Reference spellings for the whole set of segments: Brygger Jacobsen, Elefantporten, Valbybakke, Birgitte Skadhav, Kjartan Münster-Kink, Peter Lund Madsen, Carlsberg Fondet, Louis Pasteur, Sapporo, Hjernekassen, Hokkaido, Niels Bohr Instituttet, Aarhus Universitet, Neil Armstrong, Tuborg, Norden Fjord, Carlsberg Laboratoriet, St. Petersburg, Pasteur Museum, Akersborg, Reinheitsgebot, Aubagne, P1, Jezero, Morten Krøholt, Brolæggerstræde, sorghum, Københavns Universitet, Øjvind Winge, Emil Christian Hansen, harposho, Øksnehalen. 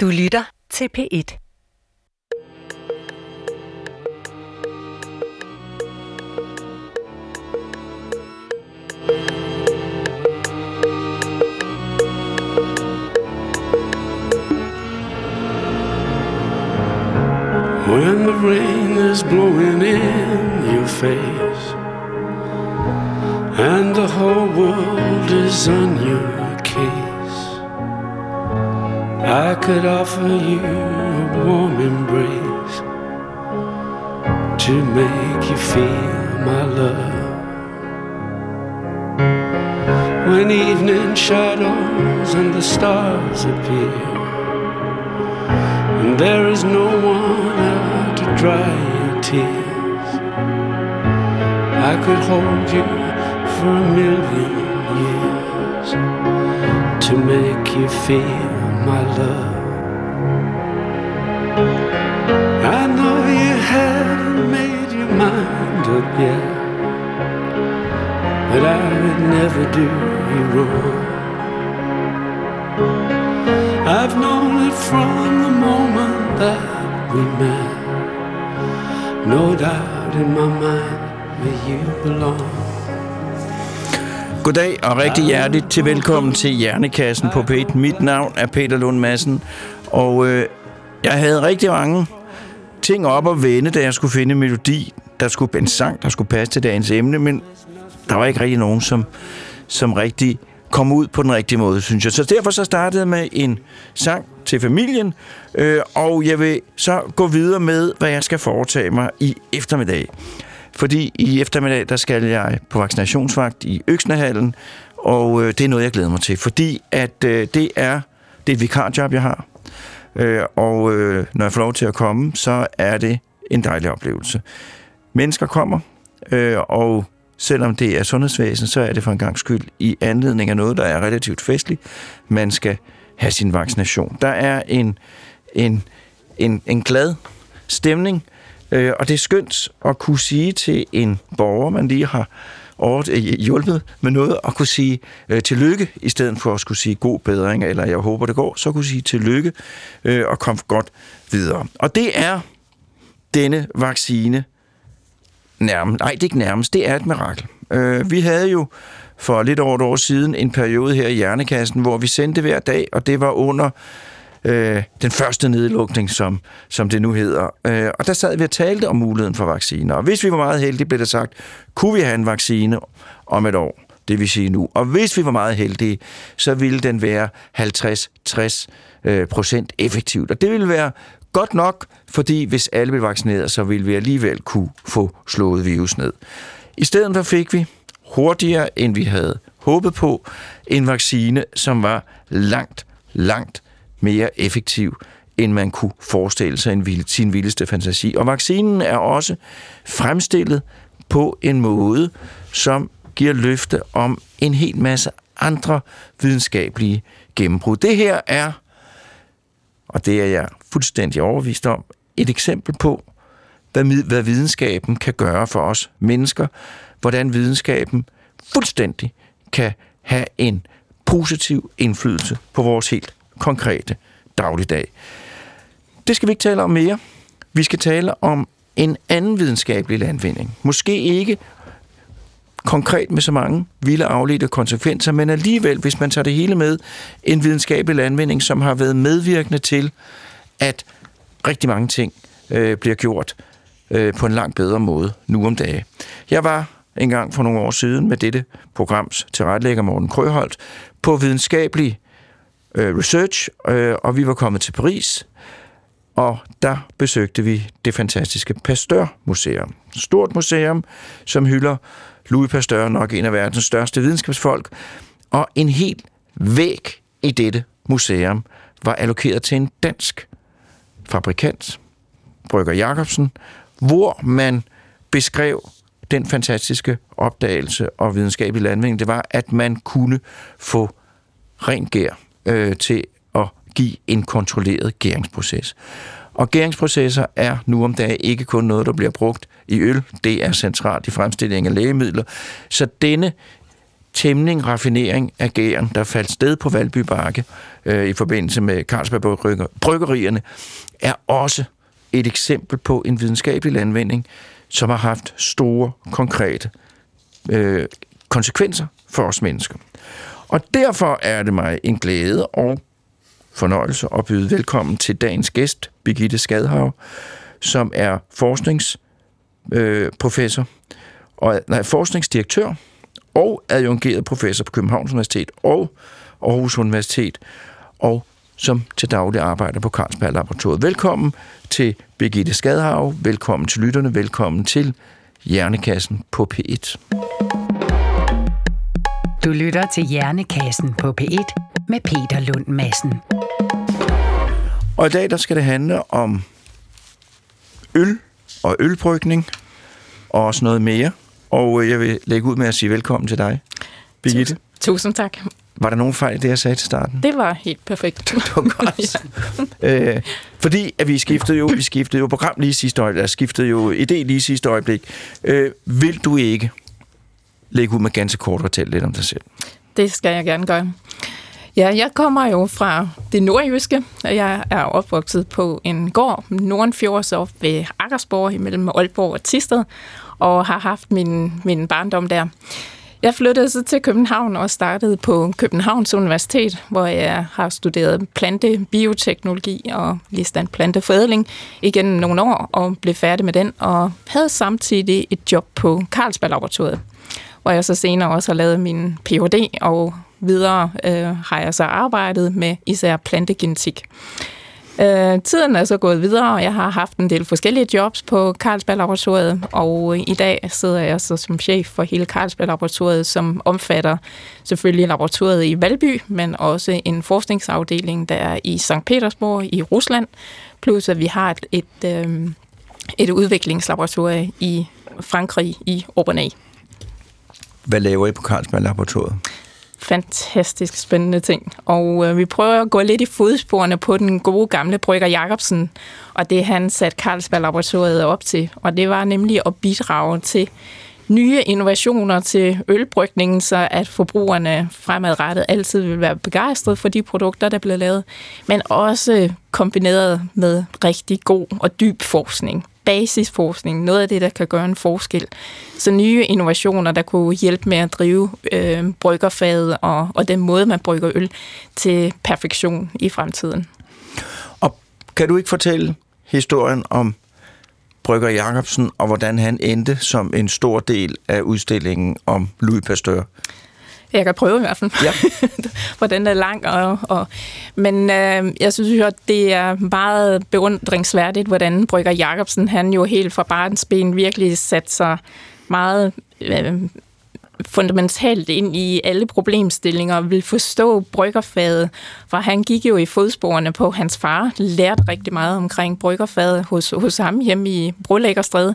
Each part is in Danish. Du lytter til P1. When the rain is blowing in your face and the whole world is on your case, I could offer you a warm embrace to make you feel my love. When evening shadows and the stars appear and there is no one out to dry your tears, I could hold you for a million years to make you feel my love. I know you haven't made your mind up yet, but I would never do you wrong. I've known it from the moment that we met, no doubt in my mind that you belong. Goddag og rigtig hjerteligt til velkommen til Hjernekassen på P1. Mit navn er Peter Lund Madsen, og jeg havde rigtig mange ting op at vende, da jeg skulle finde en melodi, en sang, der skulle passe til dagens emne, men der var ikke rigtig nogen, som rigtig kom ud på den rigtige måde, synes jeg. Så derfor så startede jeg med en sang til familien, og jeg vil så gå videre med, hvad jeg skal foretage mig i eftermiddag. Fordi i eftermiddag, der skal jeg på vaccinationsvagt i Øksnehalen, og det er noget, jeg glæder mig til, fordi at det er et vikarjob, jeg har. Og når jeg får lov til at komme, så er det en dejlig oplevelse. Mennesker kommer, og selvom det er sundhedsvæsen, så er det for en gangs skyld i anledning af noget, der er relativt festligt. Man skal have sin vaccination. Der er en glad stemning, og det er skønt at kunne sige til en borger, man lige har hjulpet med noget, og kunne sige tillykke, i stedet for at skulle sige god bedring, eller jeg håber det går, så kunne sige tillykke og komme godt videre. Og det er denne vaccine det er et mirakel. Vi havde jo for lidt over et år siden en periode her i Hjernekassen, hvor vi sendte hver dag, og det var under den første nedlukning, som det nu hedder. Og der sad vi og talte om muligheden for vacciner. Og hvis vi var meget heldige, blev der sagt, kunne vi have en vaccine om et år, det vil sige nu. Og hvis vi var meget heldige, så ville den være 50-60% effektivt. Og det ville være godt nok, fordi hvis alle blev vaccineret, så ville vi alligevel kunne få slået virus ned. I stedet for fik vi hurtigere, end vi havde håbet på, en vaccine, som var langt mere effektiv, end man kunne forestille sig i sin vildeste fantasi. Og vaccinen er også fremstillet på en måde, som giver løfte om en hel masse andre videnskabelige gennembrud. Det her er, og det er jeg fuldstændig overbevist om, et eksempel på, hvad videnskaben kan gøre for os mennesker, hvordan videnskaben fuldstændig kan have en positiv indflydelse på vores helt konkrete dagligdag. Det skal vi ikke tale om mere. Vi skal tale om en anden videnskabelig landvinding. Måske ikke konkret med så mange vilde afledte konsekvenser, men alligevel, hvis man tager det hele med, en videnskabelig landvinding, som har været medvirkende til, at rigtig mange ting bliver gjort på en langt bedre måde nu om dage. Jeg var engang for nogle år siden med dette programs tilrettelægger Morten Krøholt på videnskabelig research, og vi var kommet til Paris, og der besøgte vi det fantastiske Pasteur Museum. Et stort museum, som hylder Louis Pasteur, nok en af verdens største videnskabsfolk, og en helt væg i dette museum var allokeret til en dansk fabrikant, Brygger Jacobsen, hvor man beskrev den fantastiske opdagelse og videnskabelig landvinding. Det var, at man kunne få rent gær til at give en kontrolleret gæringsproces. Og gæringsprocesser er nu om dagen ikke kun noget, der bliver brugt i øl. Det er centralt i fremstillingen af lægemidler. Så denne tæmning, raffinering af gæren, der faldt sted på Valbybakke i forbindelse med Carlsberg bryggerierne, er også et eksempel på en videnskabelig landvinding, som har haft store, konkrete konsekvenser for os mennesker. Og derfor er det mig en glæde og fornøjelse at byde velkommen til dagens gæst, Birgitte Skadhav, som er forskningsdirektør og adjungeret professor på Københavns Universitet og Aarhus Universitet, og som til daglig arbejder på Carlsberg Laboratoriet. Velkommen til Birgitte Skadhav, velkommen til lytterne, velkommen til Hjernekassen på P1. Du lytter til Hjernekassen på P1 med Peter Lund Madsen. Og i dag der skal det handle om øl og ølbrygning og også noget mere. Og jeg vil lægge ud med at sige velkommen til dig, Birgitte. Tusind tak. Var der nogen fejl i det, jeg sagde til starten? Det var helt perfekt. Det var godt. Ja. Fordi at vi skiftede jo program lige sidste øjeblik, og skiftede jo idé lige sidste øjeblik. Vil du ikke lægge ud med ganske kort og fortælle lidt om dig selv? Det skal jeg gerne gøre. Ja, jeg kommer jo fra det nordjyske, og jeg er opvokset på en gård, Norden Fjord, så ved Akersborg imellem Aalborg og Tisted, og har haft min barndom der. Jeg flyttede så til København og startede på Københavns Universitet, hvor jeg har studeret plantebioteknologi og ligesådan planteforædling igennem nogle år, og blev færdig med den, og havde samtidig et job på Carlsberg Laboratoriet, hvor jeg så senere også har lavet min Ph.D., og videre har jeg så arbejdet med især plantegenetik. Tiden er så gået videre, og jeg har haft en del forskellige jobs på Carlsberg Laboratoriet, og i dag sidder jeg så som chef for hele Carlsberg Laboratoriet, som omfatter selvfølgelig laboratoriet i Valby, men også en forskningsafdeling, der er i St. Petersburg i Rusland, plus at vi har et udviklingslaboratorie i Frankrig i Aubagne. Hvad laver I på Carlsberg Laboratoriet? Fantastisk spændende ting, og vi prøver at gå lidt i fodsporene på den gode gamle Brygger Jacobsen, og det han satte Carlsberg Laboratoriet op til, og det var nemlig at bidrage til nye innovationer til ølbrygningen, så at forbrugerne fremadrettet altid vil være begejstret for de produkter, der bliver lavet, men også kombineret med rigtig god og dyb forskning. Basisforskning, noget af det, der kan gøre en forskel. Så nye innovationer, der kunne hjælpe med at drive bryggerfaget og den måde, man brygger øl til perfektion i fremtiden. Og kan du ikke fortælle historien om Brygger Jacobsen, og hvordan han endte som en stor del af udstillingen om Louis Pasteur? Jeg kan prøve i hvert fald, ja. Hvordan det er langt. Men jeg synes jo, at det er meget beundringsværdigt, hvordan Brygger Jacobsen, han jo helt fra barnsben virkelig satte sig meget fundamentalt ind i alle problemstillinger og ville forstå bryggerfaget, for han gik jo i fodsporene på hans far, lærte rigtig meget omkring bryggerfaget hos ham hjemme i Brolæggerstræde,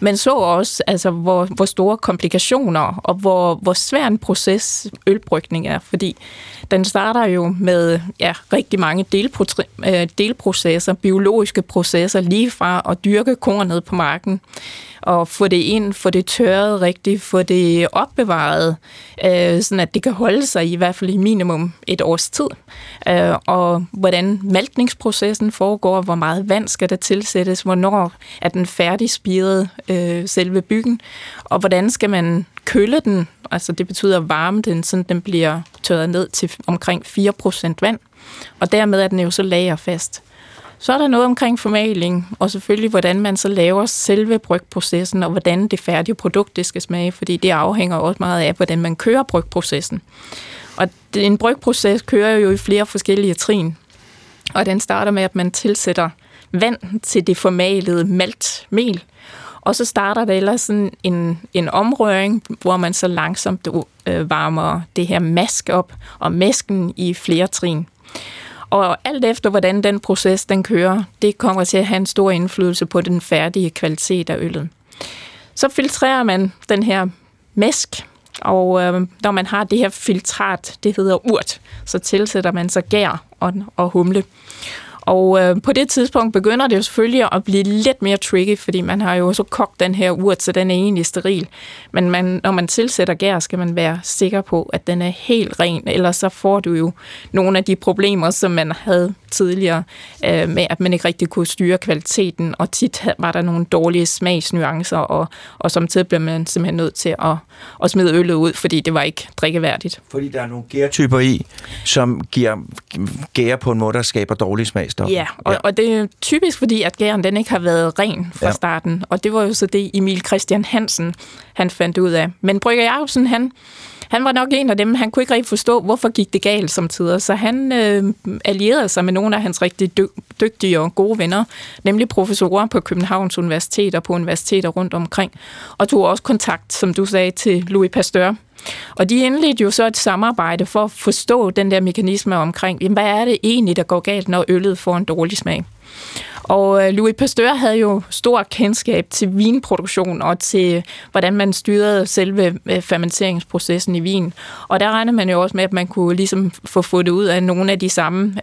men så også, altså, hvor store komplikationer og hvor svær en proces ølbrygning er, fordi den starter jo med rigtig mange delprocesser, biologiske processer, lige fra at dyrke kornet på marken, og få det ind, få det tørret rigtigt, få det opbevaret, sådan at det kan holde sig i hvert fald i minimum et års tid. Og hvordan maltningsprocessen foregår, hvor meget vand skal der tilsættes, hvornår er den færdigspiret selve byggen, og hvordan skal man køle den, altså det betyder at varme den, sådan den bliver tørret ned til omkring 4% vand, og dermed er den jo så lagerfast. Så er der noget omkring formaling, og selvfølgelig, hvordan man så laver selve brygprocessen, og hvordan det færdige produkt, det skal smage, fordi det afhænger også meget af, hvordan man kører brygprocessen. Og en brygproces kører jo i flere forskellige trin, og den starter med, at man tilsætter vand til det formalede maltmel, og så starter der ellers sådan en omrøring, hvor man så langsomt varmer det her mask op, og masken i flere trin. Og alt efter, hvordan den proces, den kører, det kommer til at have en stor indflydelse på den færdige kvalitet af øllet. Så filtrerer man den her mæsk, og når man har det her filtrat, det hedder urt, så tilsætter man så gær og humle. Og på det tidspunkt begynder det jo selvfølgelig at blive lidt mere tricky, fordi man har jo så kogt den her urt, så den er egentlig steril. Men når man tilsætter gær, skal man være sikker på, at den er helt ren, ellers så får du jo nogle af de problemer, som man havde tidligere med, at man ikke rigtig kunne styre kvaliteten, og tit var der nogle dårlige smagsnuancer, og samtidig blev man simpelthen nødt til at smide øllet ud, fordi det var ikke drikkeværdigt. Fordi der er nogle gærtyper i, som giver gær på en måde, der skaber dårlig smagstoffer. Ja, og det er typisk fordi, at gæren den ikke har været ren fra starten, og det var jo så det Emil Christian Hansen, han fandt ud af. Men Brygger Jacobsen, han var nok en af dem, han kunne ikke rigtig forstå, hvorfor gik det galt samtidig, så han allierede sig med nogle af hans rigtig dygtige og gode venner, nemlig professorer på Københavns Universitet og på universiteter rundt omkring, og tog også kontakt, som du sagde, til Louis Pasteur. Og de indledte jo så et samarbejde for at forstå den der mekanisme omkring, jamen, hvad er det egentlig, der går galt, når øllet får en dårlig smag? Og Louis Pasteur havde jo stor kendskab til vinproduktion og til, hvordan man styrede selve fermenteringsprocessen i vin. Og der regnede man jo også med, at man kunne ligesom få det ud af nogle af de samme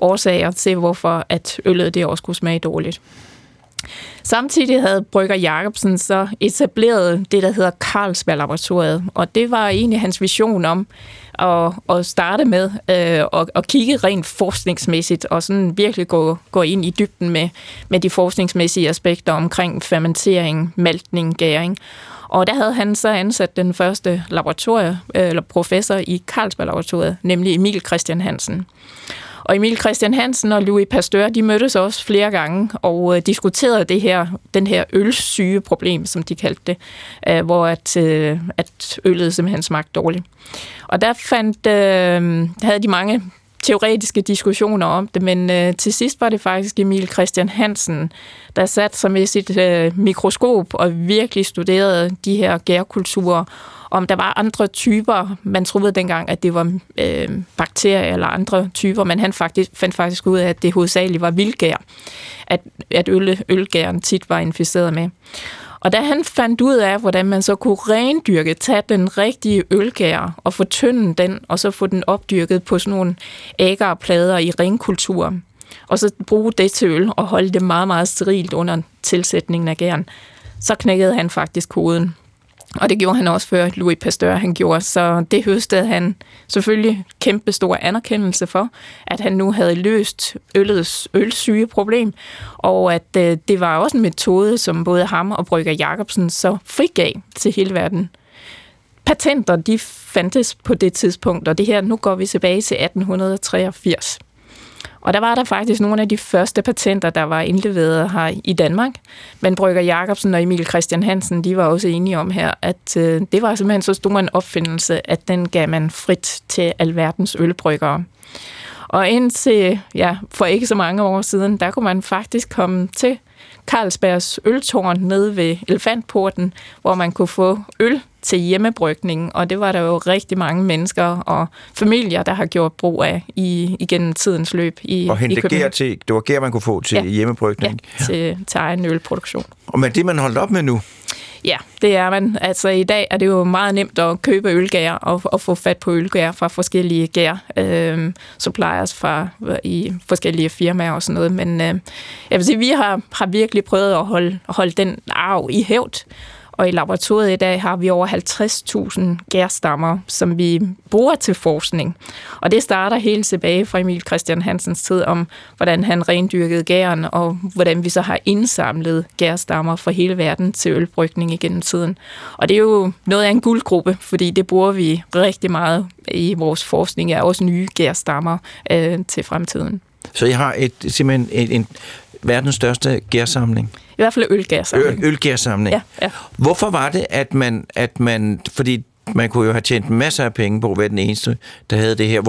årsager til, hvorfor at øllet det også kunne smage dårligt. Samtidig havde Brygger Jacobsen så etableret det, der hedder Carlsberg Laboratoriet, og det var egentlig hans vision om at starte med at kigge rent forskningsmæssigt og sådan virkelig gå ind i dybden med de forskningsmæssige aspekter omkring fermentering, maltning, gæring. Og der havde han så ansat den første professor i Carlsberg Laboratoriet, nemlig Emil Christian Hansen. Og Emil Christian Hansen og Louis Pasteur, de mødtes også flere gange og diskuterede den her ølsygeproblem, som de kaldte det, hvor at øllet simpelthen smagte dårligt. Og der havde de mange teoretiske diskussioner om det, men til sidst var det faktisk Emil Christian Hansen, der satte sig med sit mikroskop og virkelig studerede de her gærkulturer, om der var andre typer. Man troede dengang, at det var bakterier eller andre typer, men han fandt faktisk ud af, at det hovedsageligt var vildgær, at ølgæren tit var inficeret med. Og da han fandt ud af, hvordan man så kunne rendyrke, tage den rigtige ølgær og fortynde den, og så få den opdyrket på sådan nogle agerplader i renkultur, og så bruge det til øl og holde det meget, meget sterilt under tilsætningen af gæren, så knækkede han faktisk koden. Og det gjorde han også før Louis Pasteur, han gjorde. Så det høstede han selvfølgelig kæmpe stor anerkendelse for, at han nu havde løst øllets ølsygeproblem, og at det var også en metode, som både ham og Brygger Jacobsen så frigav til hele verden. Patenter, de fandtes på det tidspunkt, og det her, nu går vi tilbage til 1883. Og der var der faktisk nogle af de første patenter, der var indleveret her i Danmark. Men Brygger Jacobsen og Emil Christian Hansen, de var også enige om her, at det var simpelthen så stor en opfindelse, at den gav man frit til alverdens ølbryggere. Og indtil for ikke så mange år siden, der kunne man faktisk komme til Carlsbergs øltårn nede ved Elefantporten, hvor man kunne få øl til hjemmebrygningen, og det var der jo rigtig mange mennesker og familier, der har gjort brug af igennem tidens løb i København. Det var gær, man kunne få til hjemmebrygning. Ja, til egen ølproduktion. Og med det, man holdt op med nu? Ja, det er man. Altså i dag er det jo meget nemt at købe ølgær og få fat på ølgær fra forskellige gær suppliers i forskellige firmaer og sådan noget. Men jeg vil sige, vi har virkelig prøvet at holde den arv i hævd. Og i laboratoriet i dag har vi over 50.000 gærstammer, som vi bruger til forskning. Og det starter helt tilbage fra Emil Christian Hansens tid om, hvordan han rendyrkede gæren, og hvordan vi så har indsamlet gærstammer fra hele verden til ølbrygning igennem tiden. Og det er jo noget af en guldgruppe, fordi det bruger vi rigtig meget i vores forskning af også nye gærstammer til fremtiden. Så I har simpelthen en verdens største gærsamling? I hvert fald ølgærsamling. Ølgærsamling. Ja. Hvorfor var det, at man... Fordi man kunne jo have tjent masser af penge på at være den eneste, der havde det her.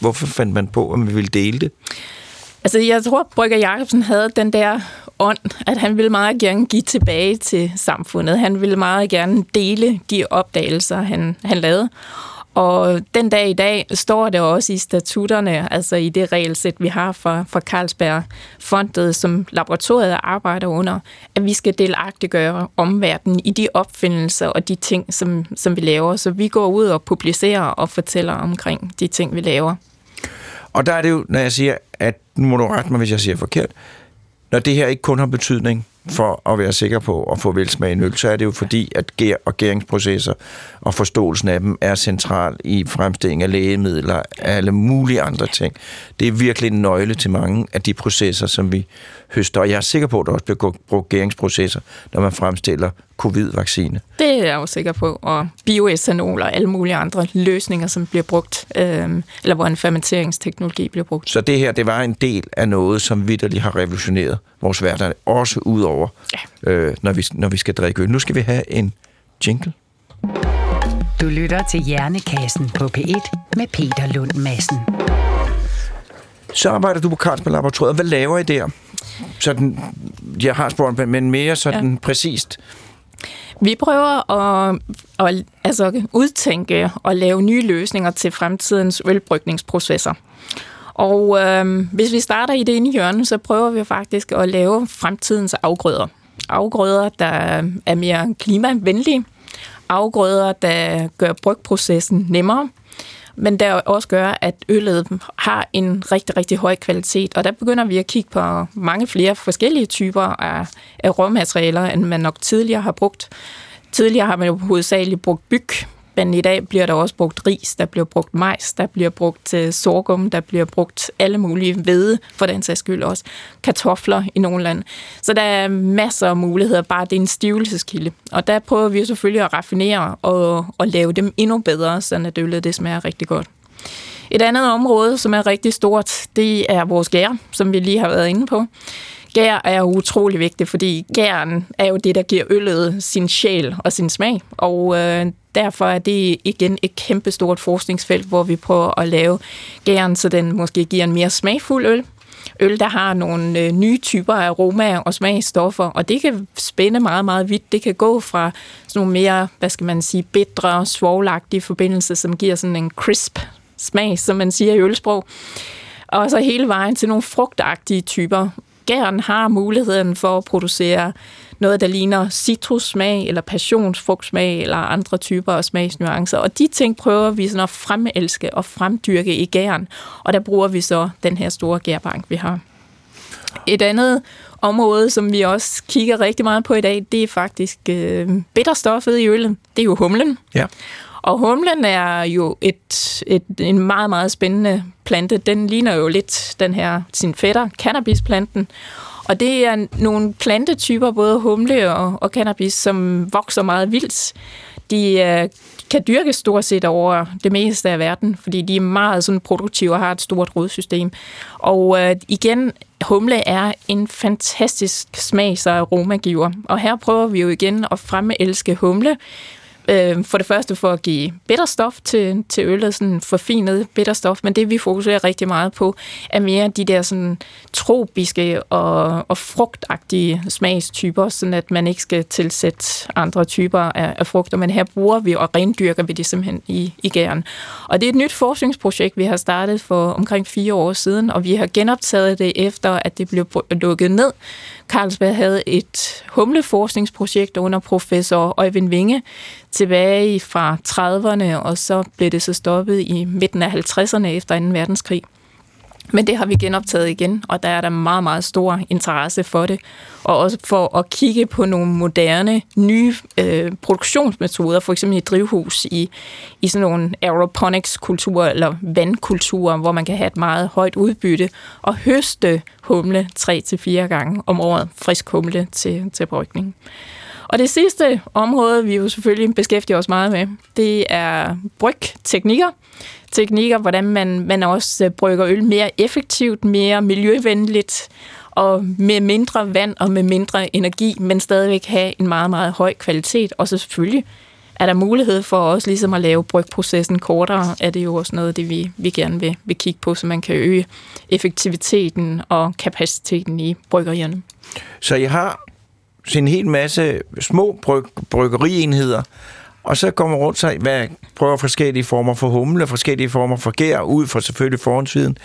Hvorfor fandt man på, at man ville dele det? Altså, jeg tror, at Brygger Jacobsen havde den der ånd, at han ville meget gerne give tilbage til samfundet. Han ville meget gerne dele de opdagelser, han lavede. Og den dag i dag står det også i statutterne, altså i det regelsæt, vi har for Carlsberg Fondet, som laboratoriet arbejder under, at vi skal delagtiggøre omverdenen i de opfindelser og de ting, som vi laver. Så vi går ud og publicerer og fortæller omkring de ting, vi laver. Og der er det jo, når jeg siger, at, nu må du rette mig, hvis jeg siger forkert, når det her ikke kun har betydning for at være sikker på at få velsmag i en øl, så er det jo fordi, at gær og gæringsprocesser og forståelsen af dem er central i fremstillingen af lægemidler, alle mulige andre ting. Det er virkelig en nøgle til mange af de processer, som vi høster. Og jeg er sikker på, at der også bliver brugt gæringsprocesser, når man fremstiller covid-vaccine. Det er jeg jo sikker på. Og bioethanol og alle mulige andre løsninger, som bliver brugt, eller hvor en fermenteringsteknologi bliver brugt. Så det her, det var en del af noget, som vitterligt har revolutioneret vores hverdag, også ud over, ja, når vi skal drikke øl. Nu skal vi have en jingle. Du lytter til Hjernekassen på P1 med Peter Lund Madsen. Så arbejder du på Carlsberg Laboratoriet. Hvad laver I der? Sådan, jeg har spurgt, men mere sådan præcist. Vi prøver at altså, udtænke og lave nye løsninger til fremtidens ølbrygningsprocesser. Og hvis vi starter i det inde hjørne, så prøver vi faktisk at lave fremtidens afgrøder. Afgrøder, der er mere klimavenlige. Afgrøder, der gør brygprocessen nemmere. Men der også gør, at øllet har en rigtig, rigtig høj kvalitet. Og der begynder vi at kigge på mange flere forskellige typer af råmaterialer, end man nok tidligere har brugt. Tidligere har man jo hovedsageligt brugt byg, men i dag bliver der også brugt ris, der bliver brugt majs, der bliver brugt sorghum, der bliver brugt alle mulige hvede, for den sags skyld også, kartofler i nogle lande. Så der er masser af muligheder, bare det er en stivelseskilde. Og der prøver vi selvfølgelig at raffinere og lave dem endnu bedre, sådan at øllet det smager rigtig godt. Et andet område, som er rigtig stort, det er vores gær, som vi lige har været inde på. Gær er utrolig vigtigt, fordi gæren er jo det, der giver øllet sin sjæl og sin smag, og derfor er det igen et kæmpestort forskningsfelt, hvor vi prøver at lave gæren, så den måske giver en mere smagfuld øl. Øl, der har nogle nye typer af aromaer og smagsstoffer, og det kan spænde meget, meget vidt. Det kan gå fra sådan nogle mere, hvad skal man sige, bitre, svovlagtige forbindelser, som giver sådan en crisp smag, som man siger i ølsprog, og så hele vejen til nogle frugtagtige typer. Gæren har muligheden for at producere noget, der ligner citrussmag eller passionsfrugtsmag eller andre typer af smagsnuancer. Og de ting prøver vi sådan at fremelske og fremdyrke i gæren. Og der bruger vi så den her store gærbank, vi har. Et andet område, som vi også kigger rigtig meget på i dag, det er faktisk bitterstoffet i øllet. Det er jo humlen. Ja. Og humlen er jo en meget, meget spændende plante. Den ligner jo lidt den her, sin fætter, cannabisplanten. Og det er nogle plantetyper, både humle og cannabis, som vokser meget vildt. De kan dyrkes stort set over det meste af verden, fordi de er meget sådan produktive og har et stort rodsystem. Og igen, humle er en fantastisk smags- og aromagiver. Og her prøver vi jo igen at fremelske humle. For det første for at give bitterstof til øllet, sådan forfinet bitterstof, men det vi fokuserer rigtig meget på, er mere de der sådan tropiske og frugtagtige smagstyper, sådan at man ikke skal tilsætte andre typer af frugter, men her bruger vi og rendyrker vi det simpelthen i gæren. Og det er et nyt forskningsprojekt, vi har startet for omkring 4 år siden, og vi har genoptaget det efter, at det blev lukket ned. Carlsberg havde et humleforskningsprojekt under professor Øjvind Winge tilbage fra 30'erne, og så blev det så stoppet i midten af 50'erne efter 2. verdenskrig. Men det har vi genoptaget igen, og der er der meget, meget stor interesse for det. Og også for at kigge på nogle moderne, nye produktionsmetoder, for eksempel i drivhus, i sådan nogle aeroponics-kulturer eller vandkulturer, hvor man kan have et meget højt udbytte og høste humle 3 til 4 gange om året, frisk humle til brygning. Og det sidste område, vi jo selvfølgelig beskæftiger os meget med, det er brygteknikker. Teknikker, hvordan man også brygger øl mere effektivt, mere miljøvenligt og med mindre vand og med mindre energi, men stadigvæk have en meget, meget høj kvalitet. Og så selvfølgelig er der mulighed for også ligesom at lave brygprocessen kortere, er det jo også noget, det vi gerne vil kigge på, så man kan øge effektiviteten og kapaciteten i bryggerierne. Så I har en hel masse små bryggerienheder, og så kommer rundt sig, hvad prøver forskellige former for humle, forskellige former for gær, ud fra selvfølgelig forhåndsviden,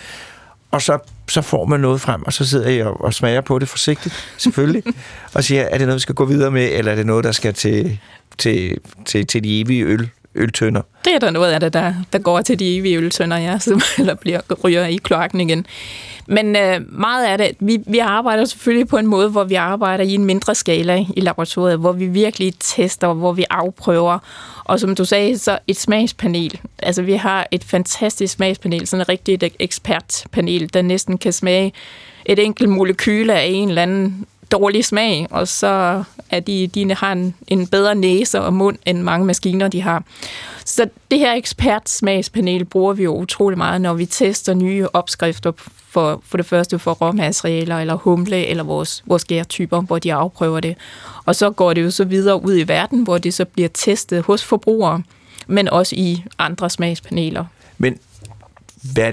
og så får man noget frem, og så sidder jeg og smager på det forsigtigt, selvfølgelig, og siger, er det noget, vi skal gå videre med, eller er det noget, der skal til de evige øl øltønder. Det er der noget af det, der går til de evige øltønder, ja, som, eller bliver ryger i kloakken igen. Men meget af det, vi arbejder selvfølgelig på en måde, hvor vi arbejder i en mindre skala i laboratoriet, hvor vi virkelig tester, hvor vi afprøver. Og som du sagde, så et smagspanel. Altså vi har et fantastisk smagspanel, sådan et rigtigt ekspertpanel, der næsten kan smage et enkelt molekyle af en eller anden dårlig smag, og så er de har en bedre næse og mund, end mange maskiner, de har. Så det her ekspertsmagspanel bruger vi jo utrolig meget, når vi tester nye opskrifter for det første for råmaterialer, eller humle, eller vores gærtyper, hvor de afprøver det. Og så går det jo så videre ud i verden, hvor det så bliver testet hos forbrugere, men også i andre smagspaneler. Men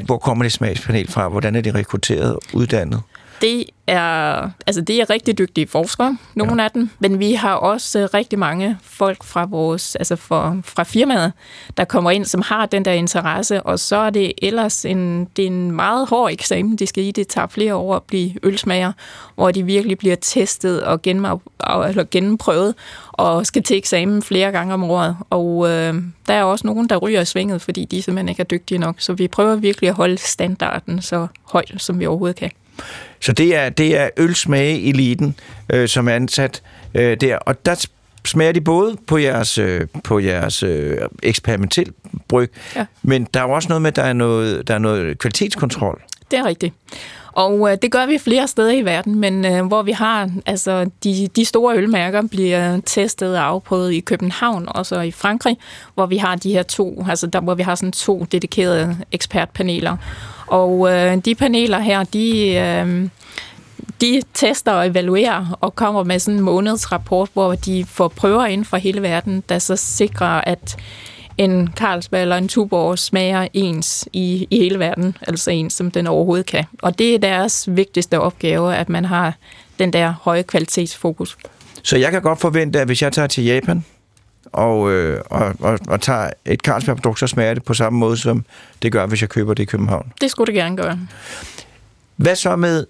hvor kommer det smagspanel fra? Hvordan er de rekrutteret og uddannet? Det er rigtig dygtige forskere, nogle af dem, men vi har også rigtig mange folk fra fra firmaet, der kommer ind, som har den der interesse, og så er det ellers en meget hård eksamen, de skal i. Det tager flere år at blive ølsmager, hvor de virkelig bliver testet og gennemprøvet, og skal til eksamen flere gange om året, og der er også nogen, der ryger i svinget, fordi de simpelthen ikke er dygtige nok, så vi prøver virkelig at holde standarden så høj, som vi overhovedet kan. Så det er ølsmage-eliten, som er ansat der, og der smager de både på jeres eksperimentel bryg, ja. Men der er jo også noget med, at der er noget kvalitetskontrol. Det er rigtigt. Og det gør vi flere steder i verden, men hvor vi har, altså de store ølmærker bliver testet og afprøvet i København, og så i Frankrig, hvor vi har de her hvor vi har sådan 2 dedikerede ekspertpaneler. Og de paneler her, de tester og evaluerer og kommer med sådan en månedsrapport, hvor de får prøver inden for hele verden, der så sikrer, at en Carlsberg eller en Tuborg smager ens i hele verden, altså ens, som den overhovedet kan. Og det er deres vigtigste opgave, at man har den der høje kvalitetsfokus. Så jeg kan godt forvente, at hvis jeg tager til Japan og tager et Carlsberg-produkt, så smager det på samme måde, som det gør, hvis jeg køber det i København. Det skulle det gerne gøre. Hvad så med,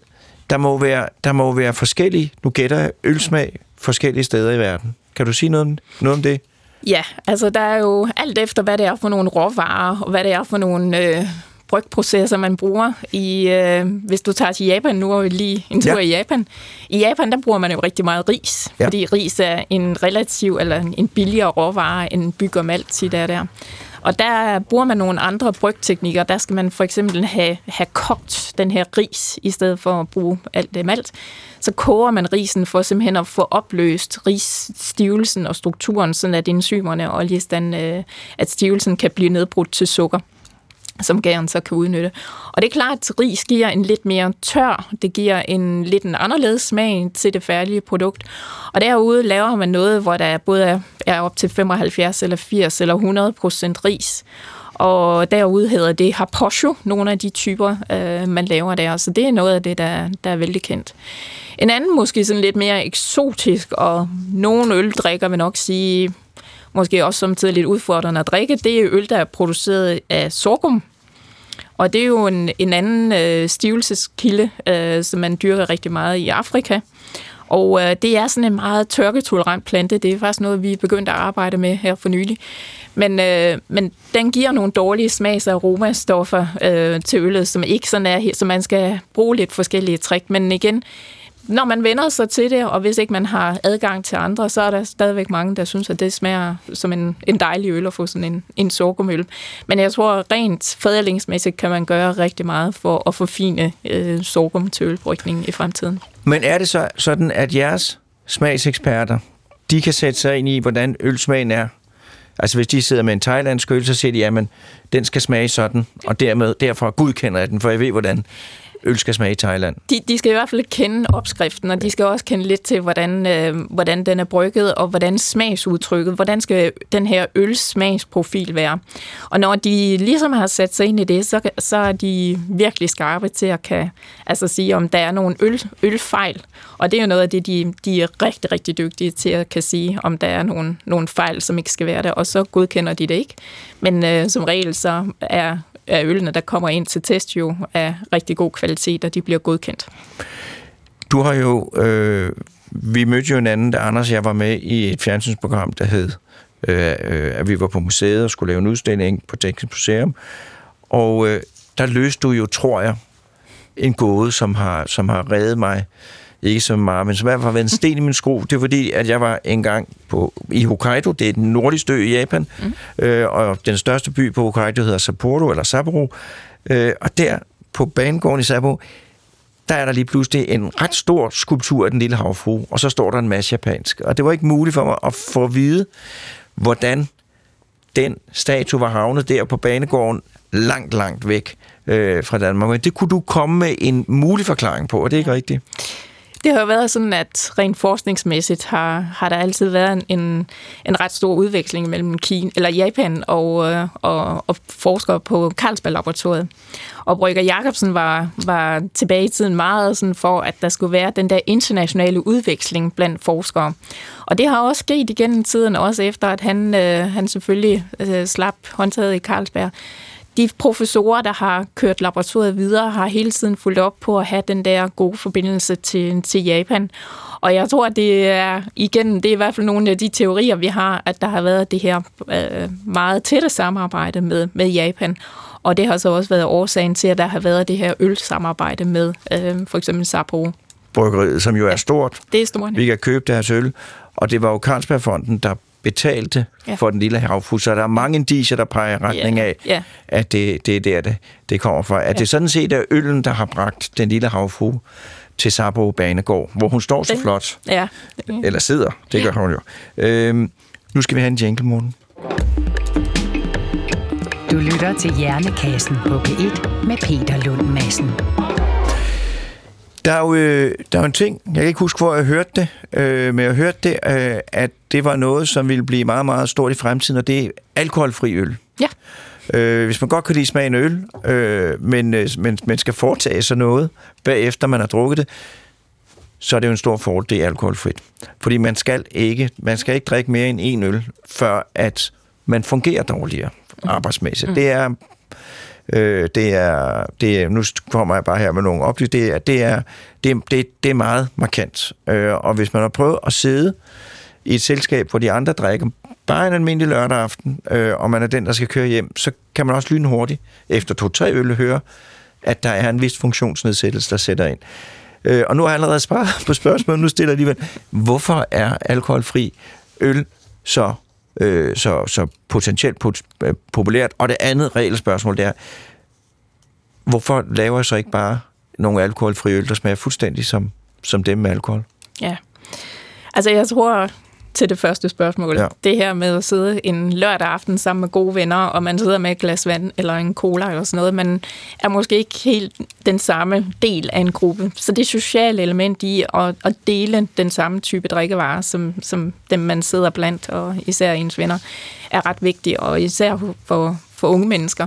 der må være forskellige, nu gætter jeg, ølsmag forskellige steder i verden. Kan du sige noget om det? Ja, altså der er jo alt efter, hvad det er for nogle råvarer, og hvad det er for nogle brygprocesser, man bruger. Hvis du tager til Japan, nu er vi lige en tur i Japan. I Japan, der bruger man jo rigtig meget ris, fordi ris er en billigere råvare end byg og malt, tit er der. Og der bruger man nogle andre brygteknikker. Der skal man for eksempel have kogt den her ris, i stedet for at bruge alt det malt. Så koger man risen for simpelthen at få opløst risstivelsen og strukturen, sådan at enzymerne og oljestanden, at stivelsen kan blive nedbrudt til sukker, som gæren så kan udnytte. Og det er klart, at ris giver en lidt mere tør, det giver en lidt en anderledes smag til det færdige produkt. Og derude laver man noget, hvor der både er op til 75 eller 80 eller 100% ris. Og derude hedder det harposho, nogle af de typer, man laver der. Så det er noget af det, der er vældig kendt. En anden måske sådan lidt mere eksotisk, og nogle øldrikker vil nok sige, måske også samtidig lidt udfordrende at drikke, det er øl, der er produceret af sorghum. Og det er jo en anden stivelseskilde, som man dyrker rigtig meget i Afrika. Og det er sådan en meget tørketolerant plante. Det er faktisk noget, vi er begyndt at arbejde med her for nylig. Men den giver nogle dårlige smags- og aromastoffer til øllet, som ikke sådan er, så man skal bruge lidt forskellige trick. Men igen, når man vender sig til det, og hvis ikke man har adgang til andre, så er der stadigvæk mange, der synes, at det smager som en dejlig øl at få sådan en sorghumøl. Men jeg tror, rent forædlingsmæssigt kan man gøre rigtig meget for at forfine sorghum til ølbrygningen i fremtiden. Men er det så sådan, at jeres smagseksperter, de kan sætte sig ind i, hvordan ølsmagen er? Altså hvis de sidder med en thailandsk øl, så siger de, jamen den skal smage sådan, og derfor godkender jeg den, for jeg ved hvordan øl skal smage i Thailand. De skal i hvert fald kende opskriften, og de skal også kende lidt til, hvordan den er brygget, og hvordan smagsudtrykket, hvordan skal den her ølsmagsprofil være. Og når de ligesom har sat sig ind i det, så er de virkelig skarpe til at kan altså sige, om der er nogle ølfejl. Og det er jo noget af det, de er rigtig, rigtig dygtige til at kan sige, om der er nogle fejl, som ikke skal være der, og så godkender de det ikke. Men som regel så er ølene, der kommer ind til test jo, er rigtig god kvalitet, og de bliver godkendt. Du har jo... vi mødte jo hinanden, da Anders og jeg var med i et fjernsynsprogram, der hed at vi var på museet og skulle lave en udstilling på Teknisk Museum. Og der løste du jo, tror jeg, en gåde, som har reddet mig. Ikke så meget, men som i hvert fald har været en sten i min sko. Det er fordi, at jeg var engang i Hokkaido. Det er den nordligste ø i Japan. Og den største by på Hokkaido hedder Sapporo, eller Sapporo. Og der på banegården i Sapporo, der er der lige pludselig en ret stor skulptur af den lille havfrue, og så står der en masse japansk. Og det var ikke muligt for mig at få at vide, hvordan den statue var havnet der på banegården langt, langt væk fra Danmark. Men det kunne du komme med en mulig forklaring på, og det er ikke rigtigt. Det har jo været sådan, at rent forskningsmæssigt har der altid været en ret stor udveksling mellem Kina, eller Japan og forskere på Carlsberg Laboratoriet. Og Brygger Jacobsen var tilbage i tiden meget sådan for, at der skulle være den der internationale udveksling blandt forskere. Og det har også sket igennem tiden, også efter at han selvfølgelig slap håndtaget i Carlsberg. De professorer, der har kørt laboratoriet videre, har hele tiden fulgt op på at have den der gode forbindelse til Japan. Og jeg tror, at det er i hvert fald nogle af de teorier, vi har, at der har været det her meget tætte samarbejde med Japan. Og det har så også været årsagen til, at der har været det her ølsamarbejde med for eksempel Sapporo. Bryggeriet, som jo er stort. Det er stort. Vi kan købe deres øl. Og det var jo Carlsberg Fonden, der betalte for den lille havfrue, så der er mange indicier, der peger retning af, at det er der, det kommer fra. At det sådan set er øllen, der har bragt den lille havfrue til Sapporo Banegård, hvor hun står så flot. Ja. Eller sidder, det gør hun jo. Nu skal vi have en jingle, Morten. Du lytter til Hjernekassen på P1 med Peter Lund Madsen. Der er jo en ting, jeg kan ikke huske, hvor jeg hørte det, men jeg hørte det, at det var noget, som ville blive meget, meget stort i fremtiden, og det er alkoholfri øl. Ja. Hvis man godt kan lide smagen af øl, men skal foretage sig noget, bagefter man har drukket det, så er det jo en stor fordel, det er alkoholfrit. Fordi man skal ikke drikke mere end en øl, før at man fungerer dårligere arbejdsmæssigt. Det er, nu kommer jeg bare her med nogle oplysninger. Det er meget markant. Og hvis man har prøvet at sidde i et selskab, hvor de andre drikker bare en almindelig lørdag aften, og man er den, der skal køre hjem, så kan man også lynhurtigt efter 2-3 øl høre, at der er en vis funktionsnedsættelse, der sætter ind. Og nu har jeg allerede sparet på spørgsmålet, nu stiller jeg alligevel, hvorfor er alkoholfri øl så potentielt populært? Og det andet regelspørgsmål, det er, hvorfor laver jeg så ikke bare nogle alkoholfri øl, der smager fuldstændig som dem med alkohol? Ja, altså jeg tror til det første spørgsmål, det her med at sidde en lørdag aften sammen med gode venner, og man sidder med et glas vand eller en cola eller sådan noget, man er måske ikke helt den samme del af en gruppe. Så det sociale element i at dele den samme type drikkevarer, som dem man sidder blandt, og især ens venner, er ret vigtigt, og især for unge mennesker.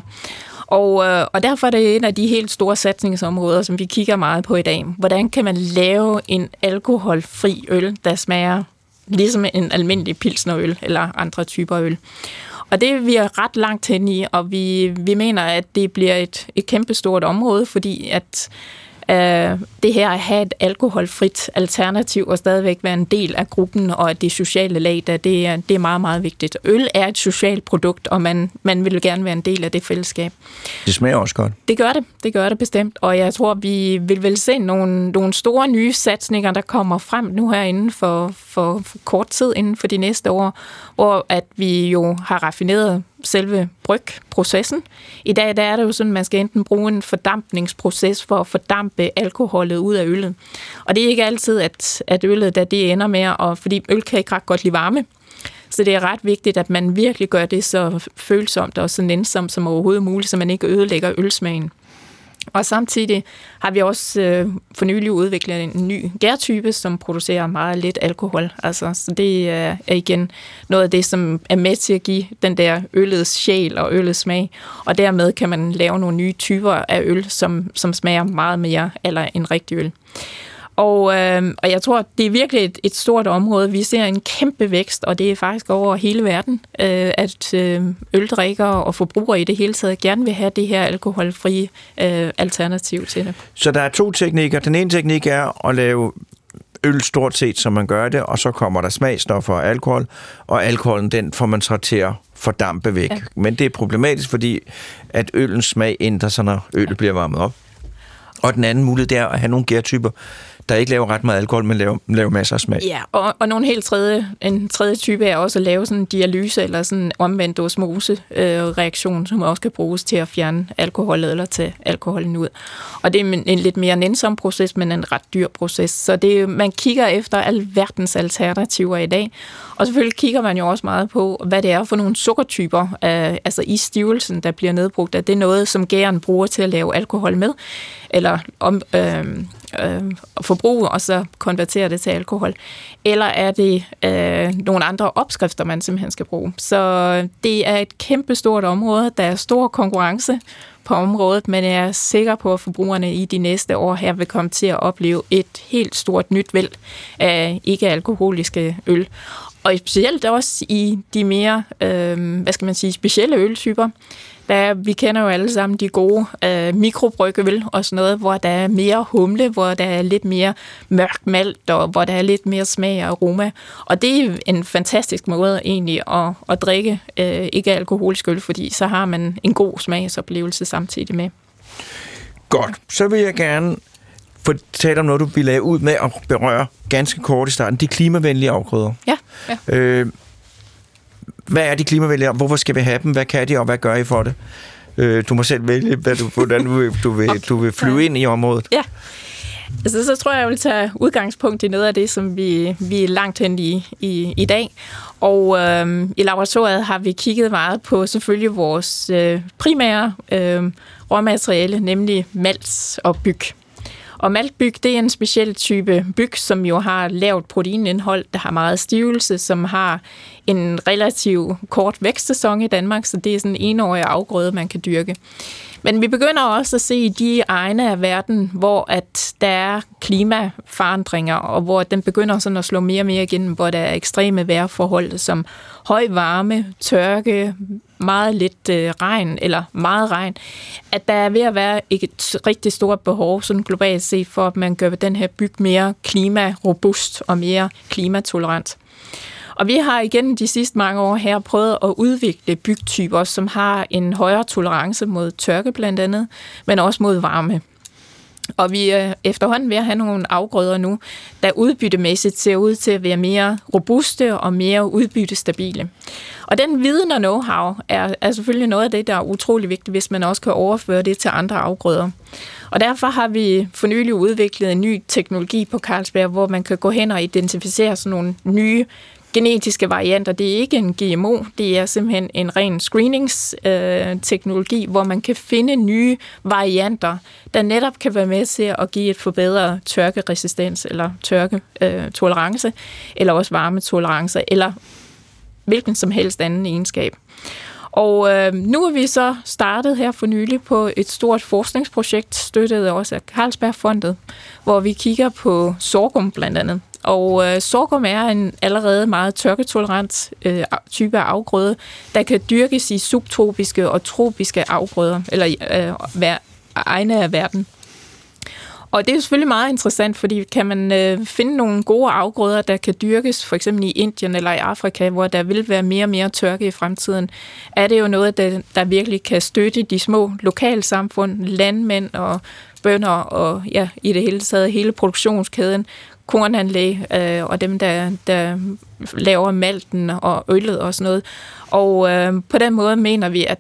Og derfor er det en af de helt store satsningsområder, som vi kigger meget på i dag. Hvordan kan man lave en alkoholfri øl, der smager ligesom en almindelig pilsnerøl eller andre typer øl? Og det vi er ret langt hen i, og vi mener, at det bliver et kæmpestort område, fordi at det her at have et alkoholfrit alternativ og stadigvæk være en del af gruppen og det sociale lag, det er meget, meget vigtigt. Øl er et socialt produkt, og man vil gerne være en del af det fællesskab. Det smager også godt. Det gør det bestemt, og jeg tror, vi vil vel se nogle store nye satsninger, der kommer frem nu her inden for kort tid, inden for de næste år, hvor at vi jo har raffineret selve brygprocessen. I dag der er det jo sådan, at man skal enten bruge en fordampningsproces for at fordampe alkoholet ud af øllet. Og det er ikke altid, at øllet det ender med, fordi øl kan ikke ret godt lide varme. Så det er ret vigtigt, at man virkelig gør det så følsomt og så nænsomt som overhovedet muligt, så man ikke ødelægger ølsmagen. Og samtidig har vi også for nylig udviklet en ny gærtype, som producerer meget lidt alkohol. Altså, så det er igen noget af det, som er med til at give den der øllets sjæl og øllets smag. Og dermed kan man lave nogle nye typer af øl, som smager meget mere eller en rigtig øl. Og jeg tror, det er virkelig et stort område. Vi ser en kæmpe vækst, og det er faktisk over hele verden, at øldrikkere og forbrugere i det hele taget gerne vil have det her alkoholfrie alternativ til det. Så der er to teknikker. Den ene teknik er at lave øl stort set, som man gør det, og så kommer der smagstoffer og alkohol, og alkoholen, den får man så til at fordampe væk. Ja. Men det er problematisk, fordi at ølens smag ændrer sig, når ølet bliver varmet op. Og den anden mulighed, det er at have nogle gærtyper, der ikke laver ret meget alkohol, men laver masser af smag. Ja, og nogle helt en tredje type er også at lave sådan en dialyse eller sådan en omvendt osmose-reaktion, som også kan bruges til at fjerne alkoholet eller tage alkoholen ud. Og det er en lidt mere nænsom proces, men en ret dyr proces. Så det, man kigger efter alverdens alternativer i dag. Og selvfølgelig kigger man jo også meget på, hvad det er for nogle sukkertyper, altså i stivelsen, der bliver nedbrugt. Er det noget, som gæren bruger til at lave alkohol med? Eller forbrug, og så konvertere det til alkohol. Eller er det nogle andre opskrifter, man simpelthen skal bruge. Så det er et kæmpestort område. Der er stor konkurrence på området, men jeg er sikker på, at forbrugerne i de næste år her vil komme til at opleve et helt stort nyt væld af ikke-alkoholiske øl. Og specielt også i de mere, specielle øltyper. Vi kender jo alle sammen de gode mikrobryggeøl og sådan noget, hvor der er mere humle, hvor der er lidt mere mørk malt, og hvor der er lidt mere smag og aroma. Og det er en fantastisk måde egentlig at drikke ikke-alkoholisk øl, fordi så har man en god smagsoplevelse samtidig med. Godt, så vil jeg gerne fortælle om noget, du vil lave ud med at berøre ganske kort i starten. De klimavenlige afgrøder. Ja. Hvad er de klimavenlige? Hvorfor skal vi have dem? Hvad kan de, og hvad gør I for det? Du må selv vælge, hvordan du vil flyve ind i området. Ja. Altså, så tror jeg, jeg vil tage udgangspunkt i noget af det, som vi er langt hen i dag. Og i laboratoriet har vi kigget meget på selvfølgelig vores primære råmateriale, nemlig malt og byg. Og maltbyg, det er en speciel type byg, som jo har lavt proteinindhold, der har meget stivelse, som har en relativt kort vækstsæson i Danmark, så det er sådan en enårig afgrøde, man kan dyrke. Men vi begynder også at se de egne af verden, hvor at der er klimaforandringer, og hvor den begynder sådan at slå mere og mere igennem, hvor der er ekstreme vejrforhold, som høj varme, tørke, meget lidt regn, eller meget regn, at der er ved at være et rigtig stort behov, sådan globalt set, for at man gør den her byg mere klimarobust og mere klimatolerant. Og vi har igen de sidste mange år her prøvet at udvikle bygtyper, som har en højere tolerance mod tørke blandt andet, men også mod varme. Og vi er efterhånden ved at have nogle afgrøder nu, der udbyttemæssigt ser ud til at være mere robuste og mere udbyttestabile. Og den viden og know-how er selvfølgelig noget af det, der er utrolig vigtigt, hvis man også kan overføre det til andre afgrøder. Og derfor har vi for nylig udviklet en ny teknologi på Carlsberg, hvor man kan gå hen og identificere sådan nogle nye genetiske varianter. Det er ikke en GMO, det er simpelthen en ren screeningsteknologi, hvor man kan finde nye varianter, der netop kan være med til at give et forbedret tørkeresistens eller tørketolerance, eller også varmetolerance, eller hvilken som helst anden egenskab. Og nu er vi så startet her for nylig på et stort forskningsprojekt, støttet også af Carlsberg Fondet, hvor vi kigger på sorghum blandt andet. Og sorghum er en allerede meget tørketolerant type af afgrøde, der kan dyrkes i subtropiske og tropiske afgrøder, eller egne af verden. Og det er jo selvfølgelig meget interessant, fordi kan man finde nogle gode afgrøder, der kan dyrkes, for eksempel i Indien eller i Afrika, hvor der vil være mere og mere tørke i fremtiden, er det jo noget, der virkelig kan støtte de små lokalsamfund, landmænd og bønder og ja, i det hele taget hele produktionskæden, kornanlæg og dem, der laver malten og øllet og sådan noget. Og på den måde mener vi, at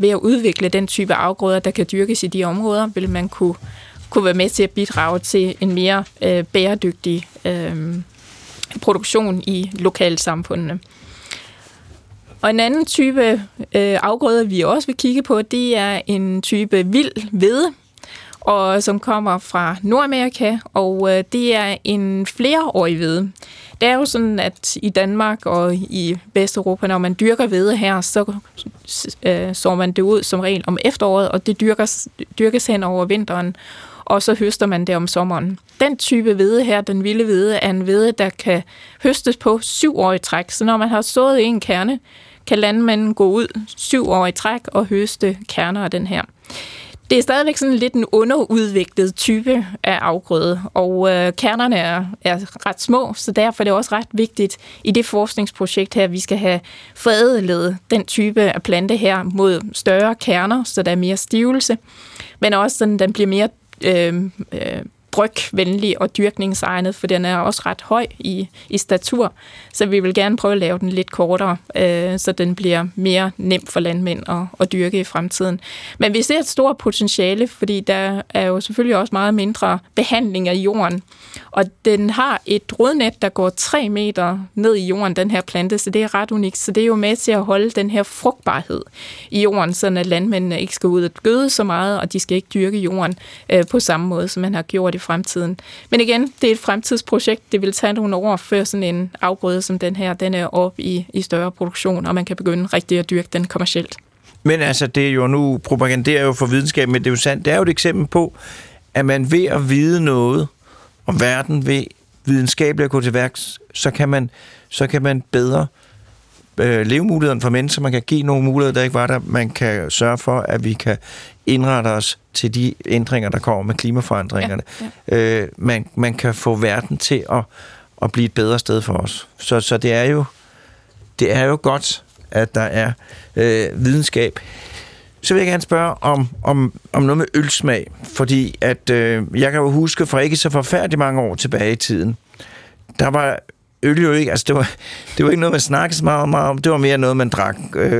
ved at udvikle den type afgrøder, der kan dyrkes i de områder, vil man kunne være med til at bidrage til en mere bæredygtig produktion i lokalsamfundene. Og en anden type afgrøder, vi også vil kigge på, det er en type vild hvede, og som kommer fra Nordamerika, og det er en flereårig hvede. Det er jo sådan, at i Danmark og i Vesteuropa, når man dyrker hvede her, så sår man det ud som regel om efteråret, og det dyrkes hen over vinteren, og så høster man det om sommeren. Den type hvede her, den vilde hvede, er en hvede, der kan høstes på 7 år i træk. Så når man har sået en kerne, kan landmanden gå ud 7 år i træk og høste kerner af den her. Det er stadigvæk sådan lidt en underudviklet type af afgrøde, og kernerne er ret små, så derfor er det også ret vigtigt i det forskningsprojekt her, at vi skal have forædlet den type af plante her mod større kerner, så der er mere stivelse, men også sådan, den bliver mere brygvenlig og dyrkningsegnet, for den er også ret høj i statur, så vi vil gerne prøve at lave den lidt kortere, så den bliver mere nem for landmænd at dyrke i fremtiden. Men vi ser et stort potentiale, fordi der er jo selvfølgelig også meget mindre behandlinger i jorden, og den har et rodnet, der går 3 meter ned i jorden, den her plante, så det er ret unikt, så det er jo med til at holde den her frugtbarhed i jorden, sådan at landmændene ikke skal ud og gøde så meget, og de skal ikke dyrke jorden på samme måde, som man har gjort i fremtiden. Men igen, det er et fremtidsprojekt. Det vil tage nogle år, før sådan en afgrøde som den her, den er oppe i større produktion, og man kan begynde rigtig at dyrke den kommercielt. Men altså, det er jo nu propaganderer jo for videnskab, men det er jo sandt. Det er jo et eksempel på, at man ved at vide noget om verden, ved videnskabeligt at gå til værks, så kan man bedre leve mulighederne for mennesker. Man kan give nogle muligheder, der ikke var der. Man kan sørge for, at vi kan indrette os til de ændringer, der kommer med klimaforandringerne. Ja, ja. Man kan få verden til at blive et bedre sted for os. Så det er jo godt, at der er videnskab. Så vil jeg gerne spørge om noget med ølsmag, fordi at jeg kan jo huske fra ikke så forfærdeligt mange år tilbage i tiden, der var øl jo ikke, altså det var ikke noget, man snakkede så meget om, det var mere noget, man drak,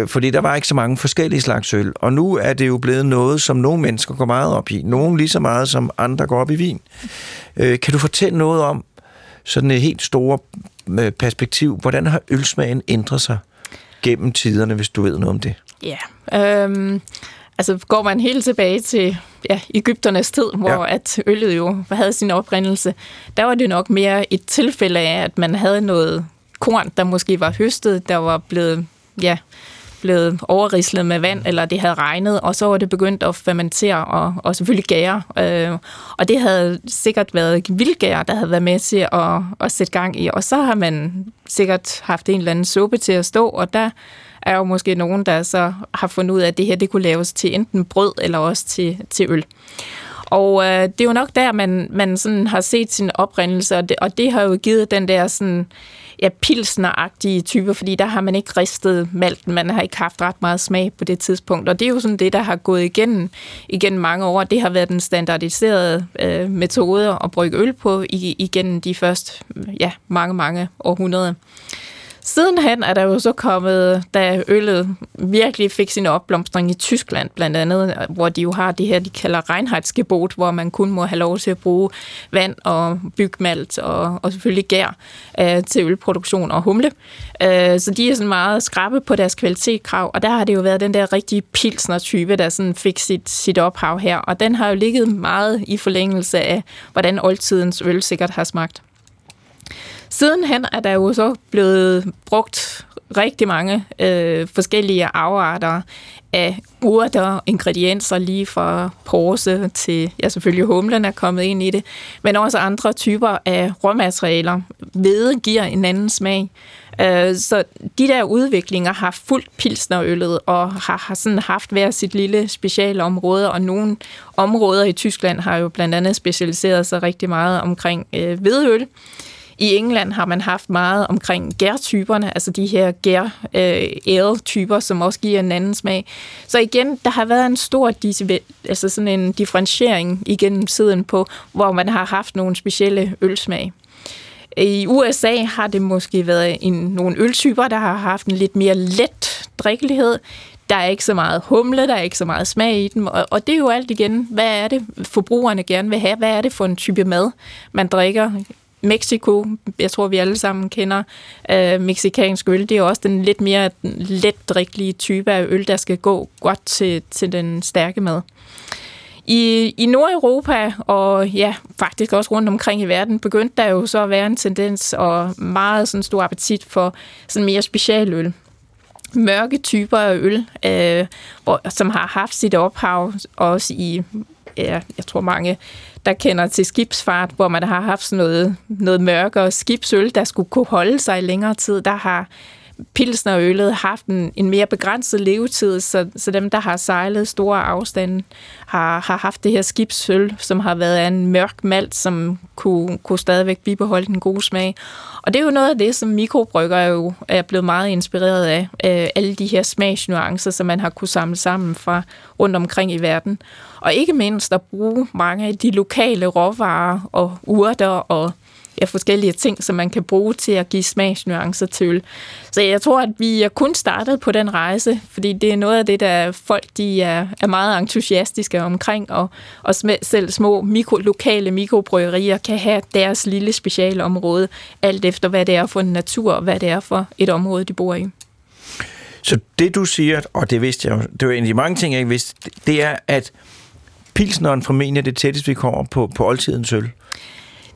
fordi der var ikke så mange forskellige slags øl, og nu er det jo blevet noget, som nogle mennesker går meget op i, nogle lige så meget, som andre går op i vin. Kan du fortælle noget om sådan et helt store perspektiv, hvordan har ølsmagen ændret sig gennem tiderne, hvis du ved noget om det? Ja, altså går man helt tilbage til Ægypternes tid, hvor at øllet jo havde sin oprindelse, der var det nok mere et tilfælde af, at man havde noget korn, der måske var høstet, der var blevet overrislet med vand, eller det havde regnet, og så var det begyndt at fermentere og selvfølgelig gære. Og det havde sikkert været vildgære, der havde været med til at sætte gang i. Og så har man sikkert haft en eller anden suppe til at stå, og der er jo måske nogen, der så har fundet ud af, at det her det kunne laves til enten brød eller også til øl. Og det er jo nok der, man sådan har set sin oprindelse, og det har jo givet den der sådan, pilsner-agtige type, fordi der har man ikke ristet malten, man har ikke haft ret meget smag på det tidspunkt, og det er jo sådan det, der har gået igennem mange år. Det har været den standardiserede metode at brygge øl på igennem de første mange, mange århundreder. Sidenhen er der jo så kommet, da øllet virkelig fik sin opblomstring i Tyskland blandt andet, hvor de jo har det her, de kalder Reinheitsgebot, hvor man kun må have lov til at bruge vand og bygmalt og selvfølgelig gær til ølproduktion og humle. Så de er sådan meget skrappe på deres kvalitetskrav, og der har det jo været den der rigtige pilsner-type, der sådan fik sit ophav her, og den har jo ligget meget i forlængelse af, hvordan oldtidens øl sikkert har smagt. Sidenhen er der jo så blevet brugt rigtig mange forskellige afarter af urter, ingredienser lige fra porse til, selvfølgelig humlen er kommet ind i det, men også andre typer af råmaterialer. Hvede giver en anden smag. Så de der udviklinger har fulgt pilsnerøllet og har sådan haft hver sit lille specialområde, og nogle områder i Tyskland har jo blandt andet specialiseret sig rigtig meget omkring hvedeøl. I England har man haft meget omkring gærtyperne, altså de her gær-ale-typer, som også giver en anden smag. Så igen, der har været en stor sådan en differentiering igennem tiden på, hvor man har haft nogle specielle ølsmag. I USA har det måske været nogle øltyper, der har haft en lidt mere let drikkelighed. Der er ikke så meget humle, der er ikke så meget smag i dem, og det er jo alt igen, hvad er det forbrugerne gerne vil have, hvad er det for en type mad, man drikker. Mexico, jeg tror, vi alle sammen kender mexikansk øl. Det er også den lidt mere letdrikkelige type af øl, der skal gå godt til den stærke mad. I Nordeuropa og faktisk også rundt omkring i verden, begyndte der jo så at være en tendens og meget sådan stor appetit for sådan mere specialøl. Mørke typer af øl, som har haft sit ophav også i, jeg tror mange der kender til skibsfart, hvor man har haft sådan noget mørkere skibsøl, der skulle kunne holde sig i længere tid, der har pilsner og ølet haft en mere begrænset levetid, så dem, der har sejlet store afstande, har haft det her skibsøl, som har været af en mørk malt, som kunne stadigvæk bibeholde den gode smag. Og det er jo noget af det, som mikrobrygger jo er blevet meget inspireret af. Alle de her smagsnuancer, som man har kunne samle sammen fra rundt omkring i verden. Og ikke mindst at bruge mange af de lokale råvarer og urter og forskellige ting, som man kan bruge til at give smagsnuancer til øl. Så jeg tror, at vi er kun startet på den rejse, fordi det er noget af det, der folk de er meget entusiastiske omkring, og selv små lokale mikrobryggerier kan have deres lille specialområde, alt efter hvad det er for en natur, og hvad det er for et område, de bor i. Så det, du siger, og det vidste jeg, det var en af de mange ting, jeg ikke vidste, det er, at pilsneren formentlig er det tættest, vi kommer på oldtidens øl.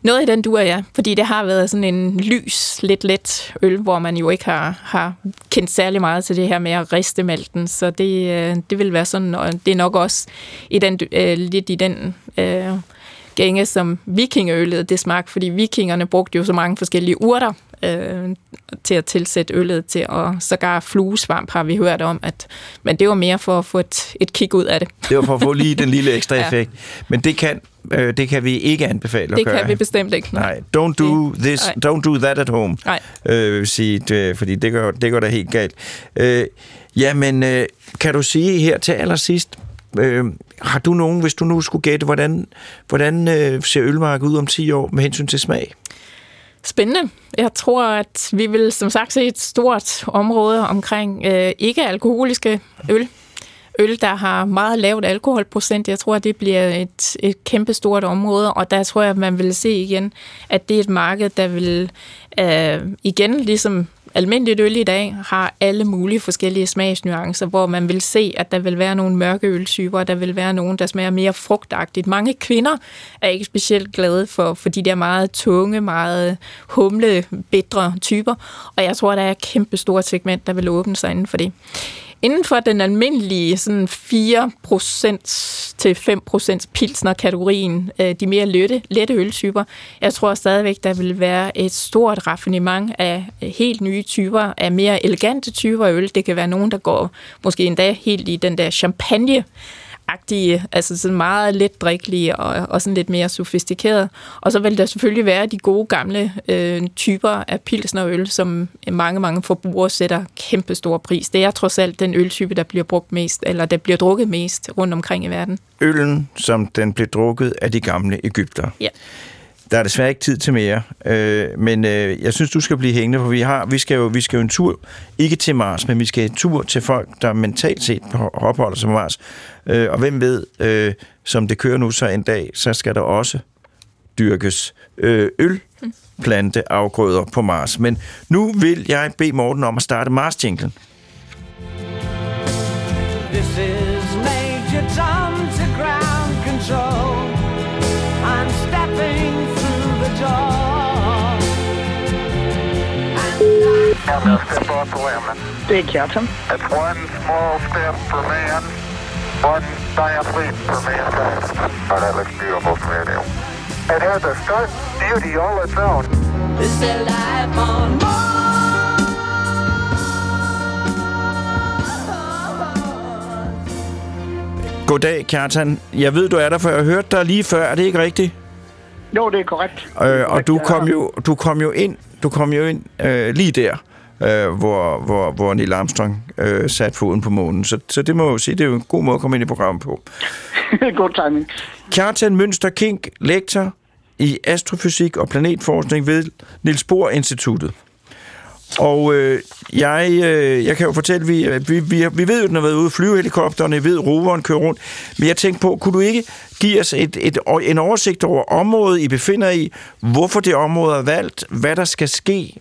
Noget i den dur, ja, fordi det har været sådan en lys, lidt let øl, hvor man jo ikke har kendt særlig meget til det her med at riste malten, så det vil være sådan, og det er nok også lidt i den gænge, som vikingeølet det smagte, fordi vikingerne brugte jo så mange forskellige urter til at tilsætte øllet til, og sågar fluesvamp har vi hørt om, men det var mere for at få et kig ud af det. Det var for at få lige den lille ekstra effekt, ja. Men det kan vi ikke anbefale at gøre. Det kan vi bestemt ikke. Nej, don't do this, don't do that at home. Nej. Fordi det går da helt galt. Jamen, kan du sige her til allersidst, har du nogen, hvis du nu skulle gætte, hvordan ser ølmarkedet ud om 10 år med hensyn til smag? Spændende. Jeg tror, at vi vil som sagt se et stort område omkring ikke-alkoholiske øl. Øl, der har meget lavt alkoholprocent, jeg tror, det bliver et kæmpestort område, og der tror jeg, at man vil se igen, at det er et marked, der vil igen, ligesom almindeligt øl i dag, har alle mulige forskellige smagsnuancer, hvor man vil se, at der vil være nogle mørke øltyper, der vil være nogen, der smager mere frugtagtigt. Mange kvinder er ikke specielt glade for de der meget tunge, meget humlebedre typer, og jeg tror, der er et kæmpestort segment, der vil åbne sig inden for det. Inden for den almindelige sådan 4% til 5% pilsner-kategorien, de mere lette øltyper, jeg tror stadigvæk, der vil være et stort raffinement af helt nye typer, af mere elegante typer øl. Det kan være nogen, der går måske endda helt i den der champagne-agtige, altså sådan meget let drikkelige og sådan lidt mere sofistikerede. Og så vil der selvfølgelig være de gode gamle typer af pilsnerøl, som mange forbrugere sætter kæmpe stor pris. Det er trods alt den øltype, der bliver brugt mest, eller der bliver drukket mest rundt omkring i verden. Øllen, som den blev drukket af de gamle egypter. Ja. Der er desværre ikke tid til mere, men jeg synes, du skal blive hængende, for vi skal jo en tur, ikke til Mars, men vi skal en tur til folk, der mentalt set opholder sig på Mars. Og hvem ved, som det kører nu, så en dag, så skal der også dyrkes ølplanteafgrøder på Mars. Men nu vil jeg bede Morten om at starte Mars-jinglen. This is Major Tom to ground control. I'm stepping through the door. Det er Kjartan. Goddag, Kjartan. Jeg ved, du er der, for jeg hørte dig lige før. Er det ikke rigtigt? Jo, det er korrekt. Og du kom jo ind lige der, hvor Neil Armstrong satte foden på månen. Så det må jeg jo sige, det er jo en god måde at komme ind i programmet på. God timing. Kjartan Münster-Kink, lektor i astrofysik og planetforskning ved Niels Bohr Instituttet. Og jeg kan jo fortælle, vi ved jo, den har været ude, flyvehelikopterne, vi ved, roveren kører rundt, men jeg tænkte på, kunne du ikke give os en oversigt over området, I befinder i, hvorfor det område er valgt, hvad der skal ske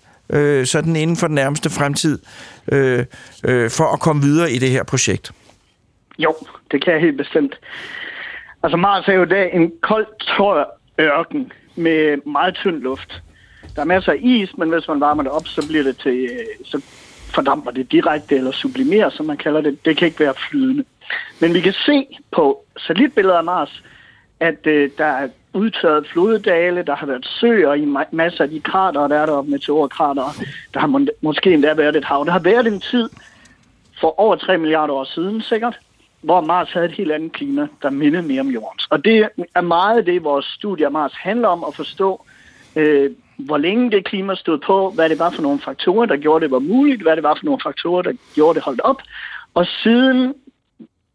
sådan inden for den nærmeste fremtid, for at komme videre i det her projekt? Jo, det kan jeg helt bestemt. Altså Mars er jo i dag en kold, tør ørken med meget tynd luft. Der er masser af is, men hvis man varmer det op, så bliver det til, så fordamper det direkte eller sublimerer, som man kalder det. Det kan ikke være flydende. Men vi kan se på satellitbilleder af Mars, at der er udtørret floddale, der har været søer i masser af de kratere, der er deroppe, meteorkratere. Der har måske endda været et hav. Der har været en tid for over 3 milliarder år siden sikkert, hvor Mars havde et helt andet klima, der mindede mere om Jordens. Og det er meget det, vores studie af Mars handler om, at forstå, hvor længe det klima stod på, hvad det var for nogle faktorer, der gjorde det var muligt, hvad det var for nogle faktorer, der gjorde det holdt op. Og siden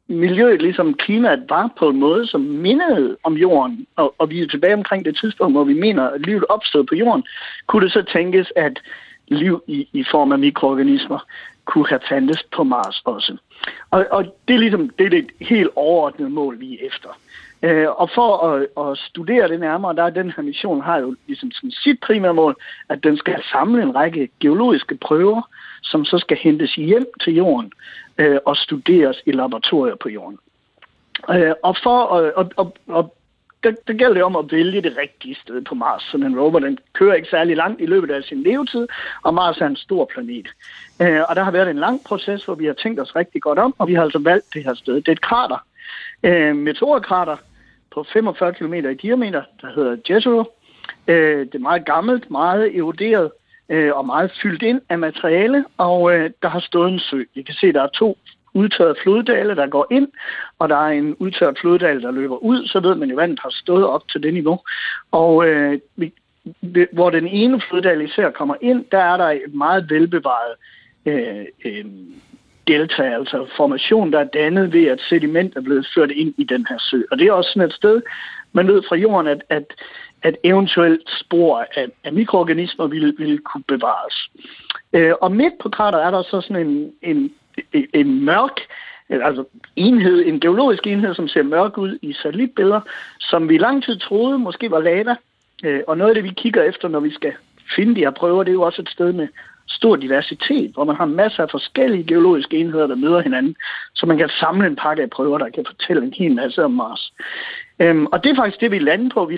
miljøet, ligesom klimaet, var på en måde, som mindede om jorden, og vi er tilbage omkring det tidspunkt, hvor vi mener, at livet opstod på jorden, kunne det så tænkes, at liv i form af mikroorganismer kunne have fandtes på Mars også. Og det er ligesom det, er det helt overordnede mål, vi er efter. Og for at studere det nærmere, der er den her mission, har jo ligesom sit primære mål, at den skal samle en række geologiske prøver, som så skal hentes hjem til jorden og studeres i laboratorier på jorden. Der gælder det om at vælge det rigtige sted på Mars. Så den rover, den kører ikke særlig langt i løbet af sin levetid, og Mars er en stor planet. Og der har været en lang proces, hvor vi har tænkt os rigtig godt om, og vi har altså valgt det her sted. Det er et krater. Meteorkrater på 45 km i diameter, der hedder Jezero. Det er meget gammelt, meget eroderet og meget fyldt ind af materiale, og der har stået en sø. I kan se, der er to udtørret floddale, der går ind, og der er en udtørret floddale, der løber ud, så ved man jo, vandet har stået op til det niveau. Og hvor den ene floddale især kommer ind, der er der et meget velbevaret delta, altså formation, der er dannet ved, at sediment er blevet ført ind i den her sø. Og det er også sådan et sted, man ved fra jorden, at eventuelt spor af mikroorganismer ville kunne bevares. Og midt på krateret er der så sådan en mørk altså enhed, en geologisk enhed, som ser mørk ud i satellitbilleder, som vi i lang tid troede måske var lava. Og noget af det, vi kigger efter, når vi skal finde de her prøver, det er jo også et sted med stor diversitet, hvor man har masser af forskellige geologiske enheder, der møder hinanden, så man kan samle en pakke af prøver, der kan fortælle en hel masse om Mars. Og det er faktisk det, vi lander på.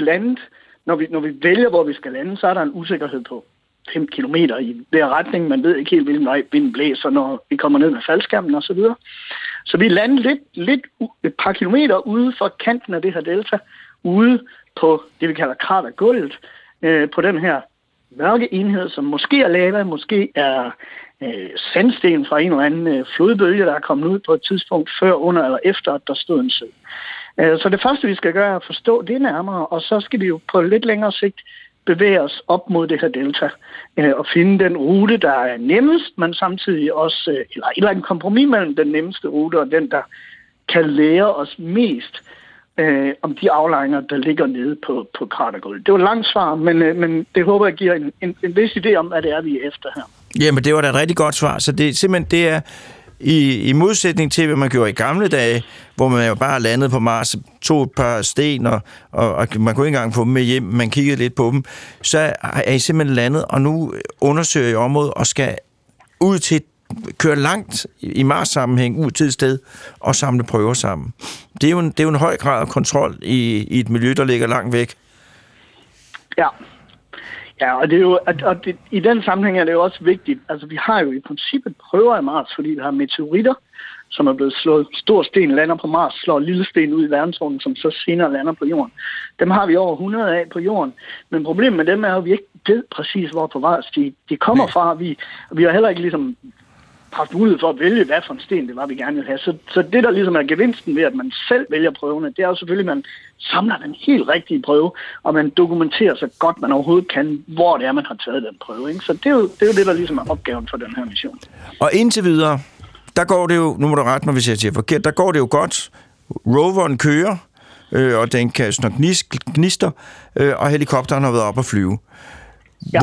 Når vi vælger, hvor vi skal lande, så er der en usikkerhed på 5 kilometer i hver retning. Man ved ikke helt, hvilken vej vinden blæser, når vi kommer ned med faldskærmen og så videre. Så vi lander lidt et par kilometer ude for kanten af det her delta, ude på det, vi kalder kratergulvet, på den her mørke enhed, som måske er lava, måske er sandsten fra en eller anden flodbølge, der er kommet ud på et tidspunkt før, under eller efter, at der stod en sø. Så det første, vi skal gøre, er at forstå det nærmere, og så skal vi jo på lidt længere sigt bevæge os op mod det her delta og finde den rute, der er nemmest, men samtidig også, eller et eller andet kompromis mellem den nemmeste rute og den, der kan lære os mest om de aflejringer, der ligger nede på kratergulvet. Det var et langt svar, men det håber jeg giver en vis idé om, hvad det er, vi er efter her. Jamen, det var da et rigtig godt svar. Så det er simpelthen, det er i modsætning til, hvad man gjorde i gamle dage, hvor man jo bare landede på Mars, tog et par sten, og man kunne ikke engang få dem med hjem, man kiggede lidt på dem, så er I simpelthen landet, og nu undersøger I området, og skal ud til køre langt i Mars-sammenhæng ud til et sted og samle prøver sammen. Det er jo en høj grad af kontrol i et miljø, der ligger langt væk. Ja, og det er jo, i den sammenhæng er det jo også vigtigt. Altså, vi har jo i princippet prøver i Mars, fordi vi har meteoritter, som er blevet slået. Stor sten lander på Mars, slår lille sten ud i verdensrummet, som så senere lander på jorden. Dem har vi over 100 af på jorden. Men problemet med dem er jo, at vi ikke ved præcis, hvor på Mars de kommer fra. Vi har heller ikke ligesom haft mulighed for at vælge, hvad for en sten det var, vi gerne ville have. Så det, der ligesom er gevinsten ved, at man selv vælger prøvene, det er jo selvfølgelig, at man samler den helt rigtige prøve, og man dokumenterer så godt, man overhovedet kan, hvor det er, man har taget den prøve. Ikke? Så det er jo det, der ligesom er opgaven for den her mission. Og indtil videre, der går det jo, nu må du rette mig, hvis jeg siger forkert, der går det jo godt. Roveren kører, og den kan gnister, og helikopteren har været op at flyve. Ja.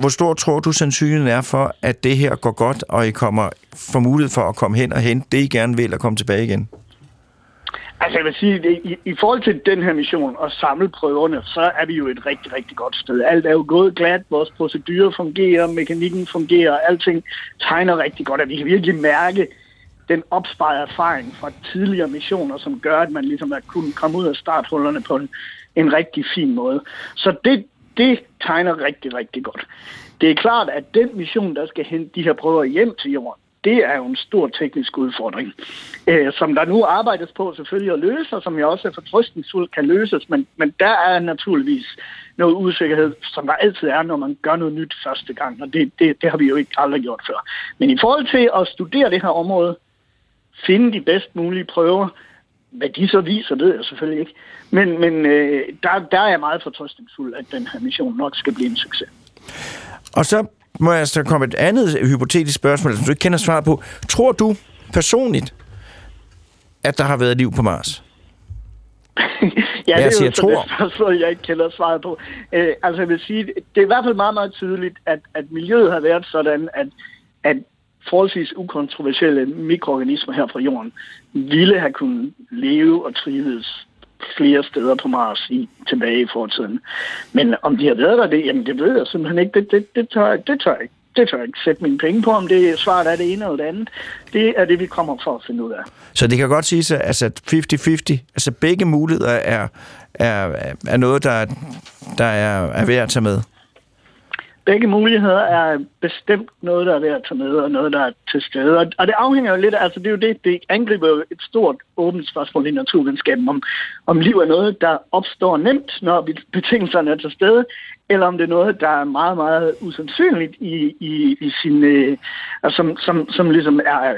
Hvor stor tror du sandsynligheden er for, at det her går godt, og I kommer for mulighed for at komme hen og hente det, I gerne vil, og komme tilbage igen? Altså jeg vil sige, i forhold til den her mission og samle prøverne, så er vi jo et rigtig, rigtig godt sted. Alt er jo gået glat, vores procedurer fungerer, mekanikken fungerer, alting tegner rigtig godt, og vi kan virkelig mærke den opsparede erfaring fra tidligere missioner, som gør, at man ligesom har kunnet komme ud af starthullerne på en rigtig fin måde. Så det tegner rigtig, rigtig godt. Det er klart, at den mission, der skal hente de her prøver hjem til jorden, det er jo en stor teknisk udfordring, som der nu arbejdes på selvfølgelig at løse, og som jeg også er fortrøstningsfuld kan løses, men der er naturligvis noget usikkerhed, som der altid er, når man gør noget nyt første gang, og det har vi jo ikke aldrig gjort før. Men i forhold til at studere det her område, finde de bedst mulige prøver, hvad de så viser, ved jeg selvfølgelig ikke. Men der er jeg meget fortrøstningsfuld, at den her mission nok skal blive en succes. Og så må jeg så komme et andet hypotetisk spørgsmål, som du ikke kender svar på. Tror du personligt, at der har været liv på Mars? Ja, det er jo sådan et spørgsmål, jeg ikke kender svaret på. Altså jeg vil sige, det er i hvert fald meget, meget tydeligt, at miljøet har været sådan, at forholdsvis ukontroversielle mikroorganismer her fra jorden ville have kunnet leve og trives flere steder på Mars tilbage i fortiden. Men om de har været der, jamen det ved jeg simpelthen ikke. Det tør jeg ikke. Det tør jeg ikke sætte mine penge på, om det svaret er det ene eller det andet. Det er det, vi kommer for at finde ud af. Så det kan godt siges, altså 50-50, altså begge muligheder er noget, der er værd at tage med? Begge muligheder er bestemt noget, der er ved at tage med, og noget, der er til stede. Og det afhænger jo lidt af, altså det er jo det angriber jo et stort åbent spørgsmål i naturvidenskaben, om liv er noget, der opstår nemt, når betingelserne er til stede, eller om det er noget, der er meget, meget usandsynligt i sin... som ligesom er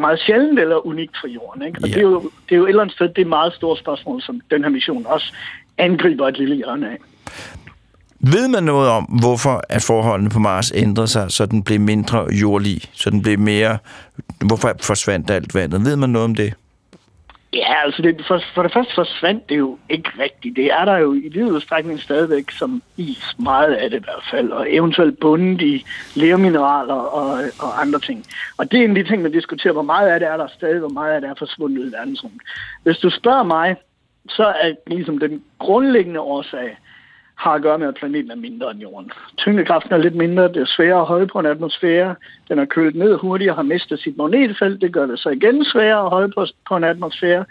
meget sjældent eller unikt for jorden. Ikke? Og yeah. det er jo et eller andet sted, det er et meget stort spørgsmål, som den her mission også angriber et lille hjørne af. Ved man noget om, hvorfor at forholdene på Mars ændrede sig, så den blev mindre jordlig, så den blev mere... Hvorfor forsvandt alt vandet? Ved man noget om det? Ja, altså for det første forsvandt det jo ikke rigtigt. Det er der jo i vid udstrækning stadigvæk som is, meget af det i hvert fald, og eventuelt bundet i lermineraler og andre ting. Og det er en af de ting, man diskuterer, hvor meget af det er der stadig, hvor meget af det er forsvundet i verdensrummet. Hvis du spørger mig, så er ligesom den grundlæggende årsag har at gøre med, at planeten er mindre end jorden. Tyngdekraften er lidt mindre, det er sværere at holde på en atmosfære, den er kølet ned hurtigere og har mistet sit magnetfelt, det gør det så igen sværere at holde på en atmosfære,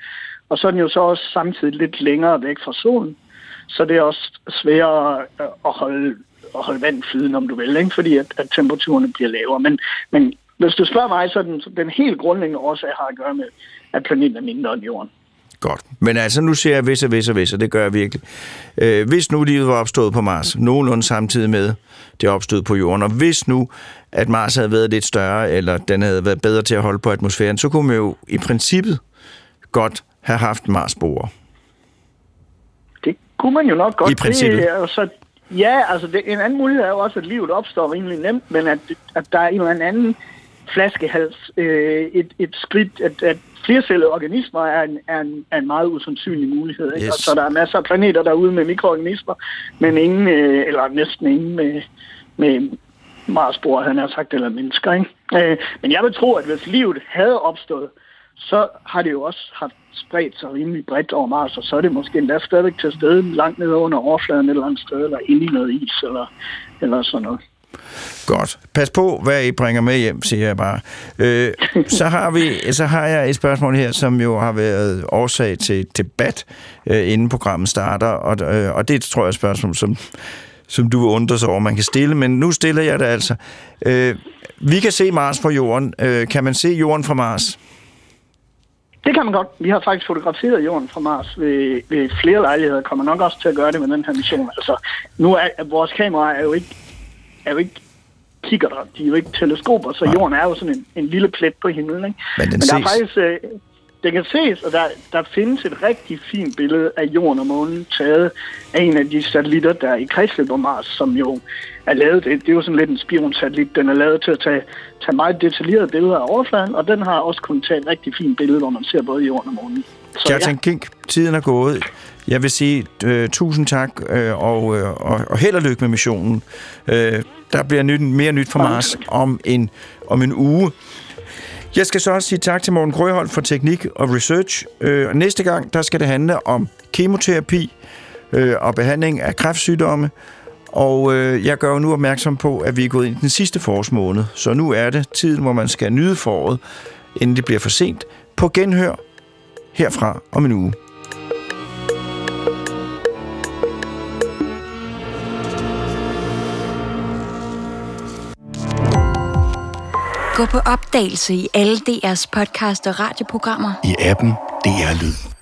og så er den jo så også samtidig lidt længere væk fra solen, så det er også sværere at holde vand flyden, om du vil, ikke? Fordi at temperaturen bliver lavere. Men hvis du spørger mig, så er den helt grundlæggende årsag har at gøre med, at planeten er mindre end jorden. Godt. Men altså, nu ser jeg hvis, og det gør jeg virkelig. Hvis nu livet var opstået på Mars, nogenlunde samtidig med det opstod på jorden, og hvis nu, at Mars havde været lidt større, eller den havde været bedre til at holde på atmosfæren, så kunne man jo i princippet godt have haft Mars-borer. Det kunne man jo nok godt. I princippet. Ja, altså en anden mulighed er jo også, at livet opstår rimelig nemt, men at der er en eller anden flaskehals, et skridt, at flercellede organismer er en meget usandsynlig mulighed. Ikke? Yes. Så der er masser af planeter derude med mikroorganismer, men ingen, eller næsten ingen med Mars-borer, han har sagt, eller mennesker. Ikke? Men jeg vil tro, at hvis livet havde opstået, så har det jo også haft spredt sig rimelig bredt over Mars, og så er det måske endda stadigvæk til stede langt ned under overfladen et eller andet sted, eller inde i noget is, eller sådan noget. Godt. Pas på, hvad I bringer med hjem, siger jeg bare. Så har jeg et spørgsmål her, som jo har været årsag til debat, inden programmet starter, og det tror jeg er et spørgsmål, som du vil undre sig over, man kan stille, men nu stiller jeg det altså. Vi kan se Mars fra jorden. Kan man se jorden fra Mars? Det kan man godt. Vi har faktisk fotograferet jorden fra Mars ved flere lejligheder, kommer nok også til at gøre det med den her mission. Altså, nu er vores kamera er jo ikke kigger der. De er jo ikke teleskoper, så jorden er jo sådan en lille plet på himlen. Ikke? Men der er faktisk... Den kan ses, og der findes et rigtig fint billede af jorden og månen, taget af en af de satellitter, der er i kredsløb på Mars, som jo er lavet... Det er jo sådan lidt en spionsatellit. Den er lavet til at tage meget detaljerede billeder af overfladen, og den har også kunnet tage et rigtig fint billede, hvor man ser både jorden og månen. Kjartan Münster-Kink, tiden er gået. Jeg vil sige tusind tak, og held og lykke med missionen. Der bliver mere nyt fra Mars om en uge. Jeg skal så også sige tak til Morten Krøholt for teknik og research. Næste gang, der skal det handle om kemoterapi og behandling af kræftsygdomme. Og jeg gør nu opmærksom på, at vi er gået ind i den sidste forårsmåned. Så nu er det tiden, hvor man skal nyde foråret, inden det bliver for sent. På genhør herfra om en uge. Gå på opdagelse i alle DR's podcast og radioprogrammer. I appen DR Lyd.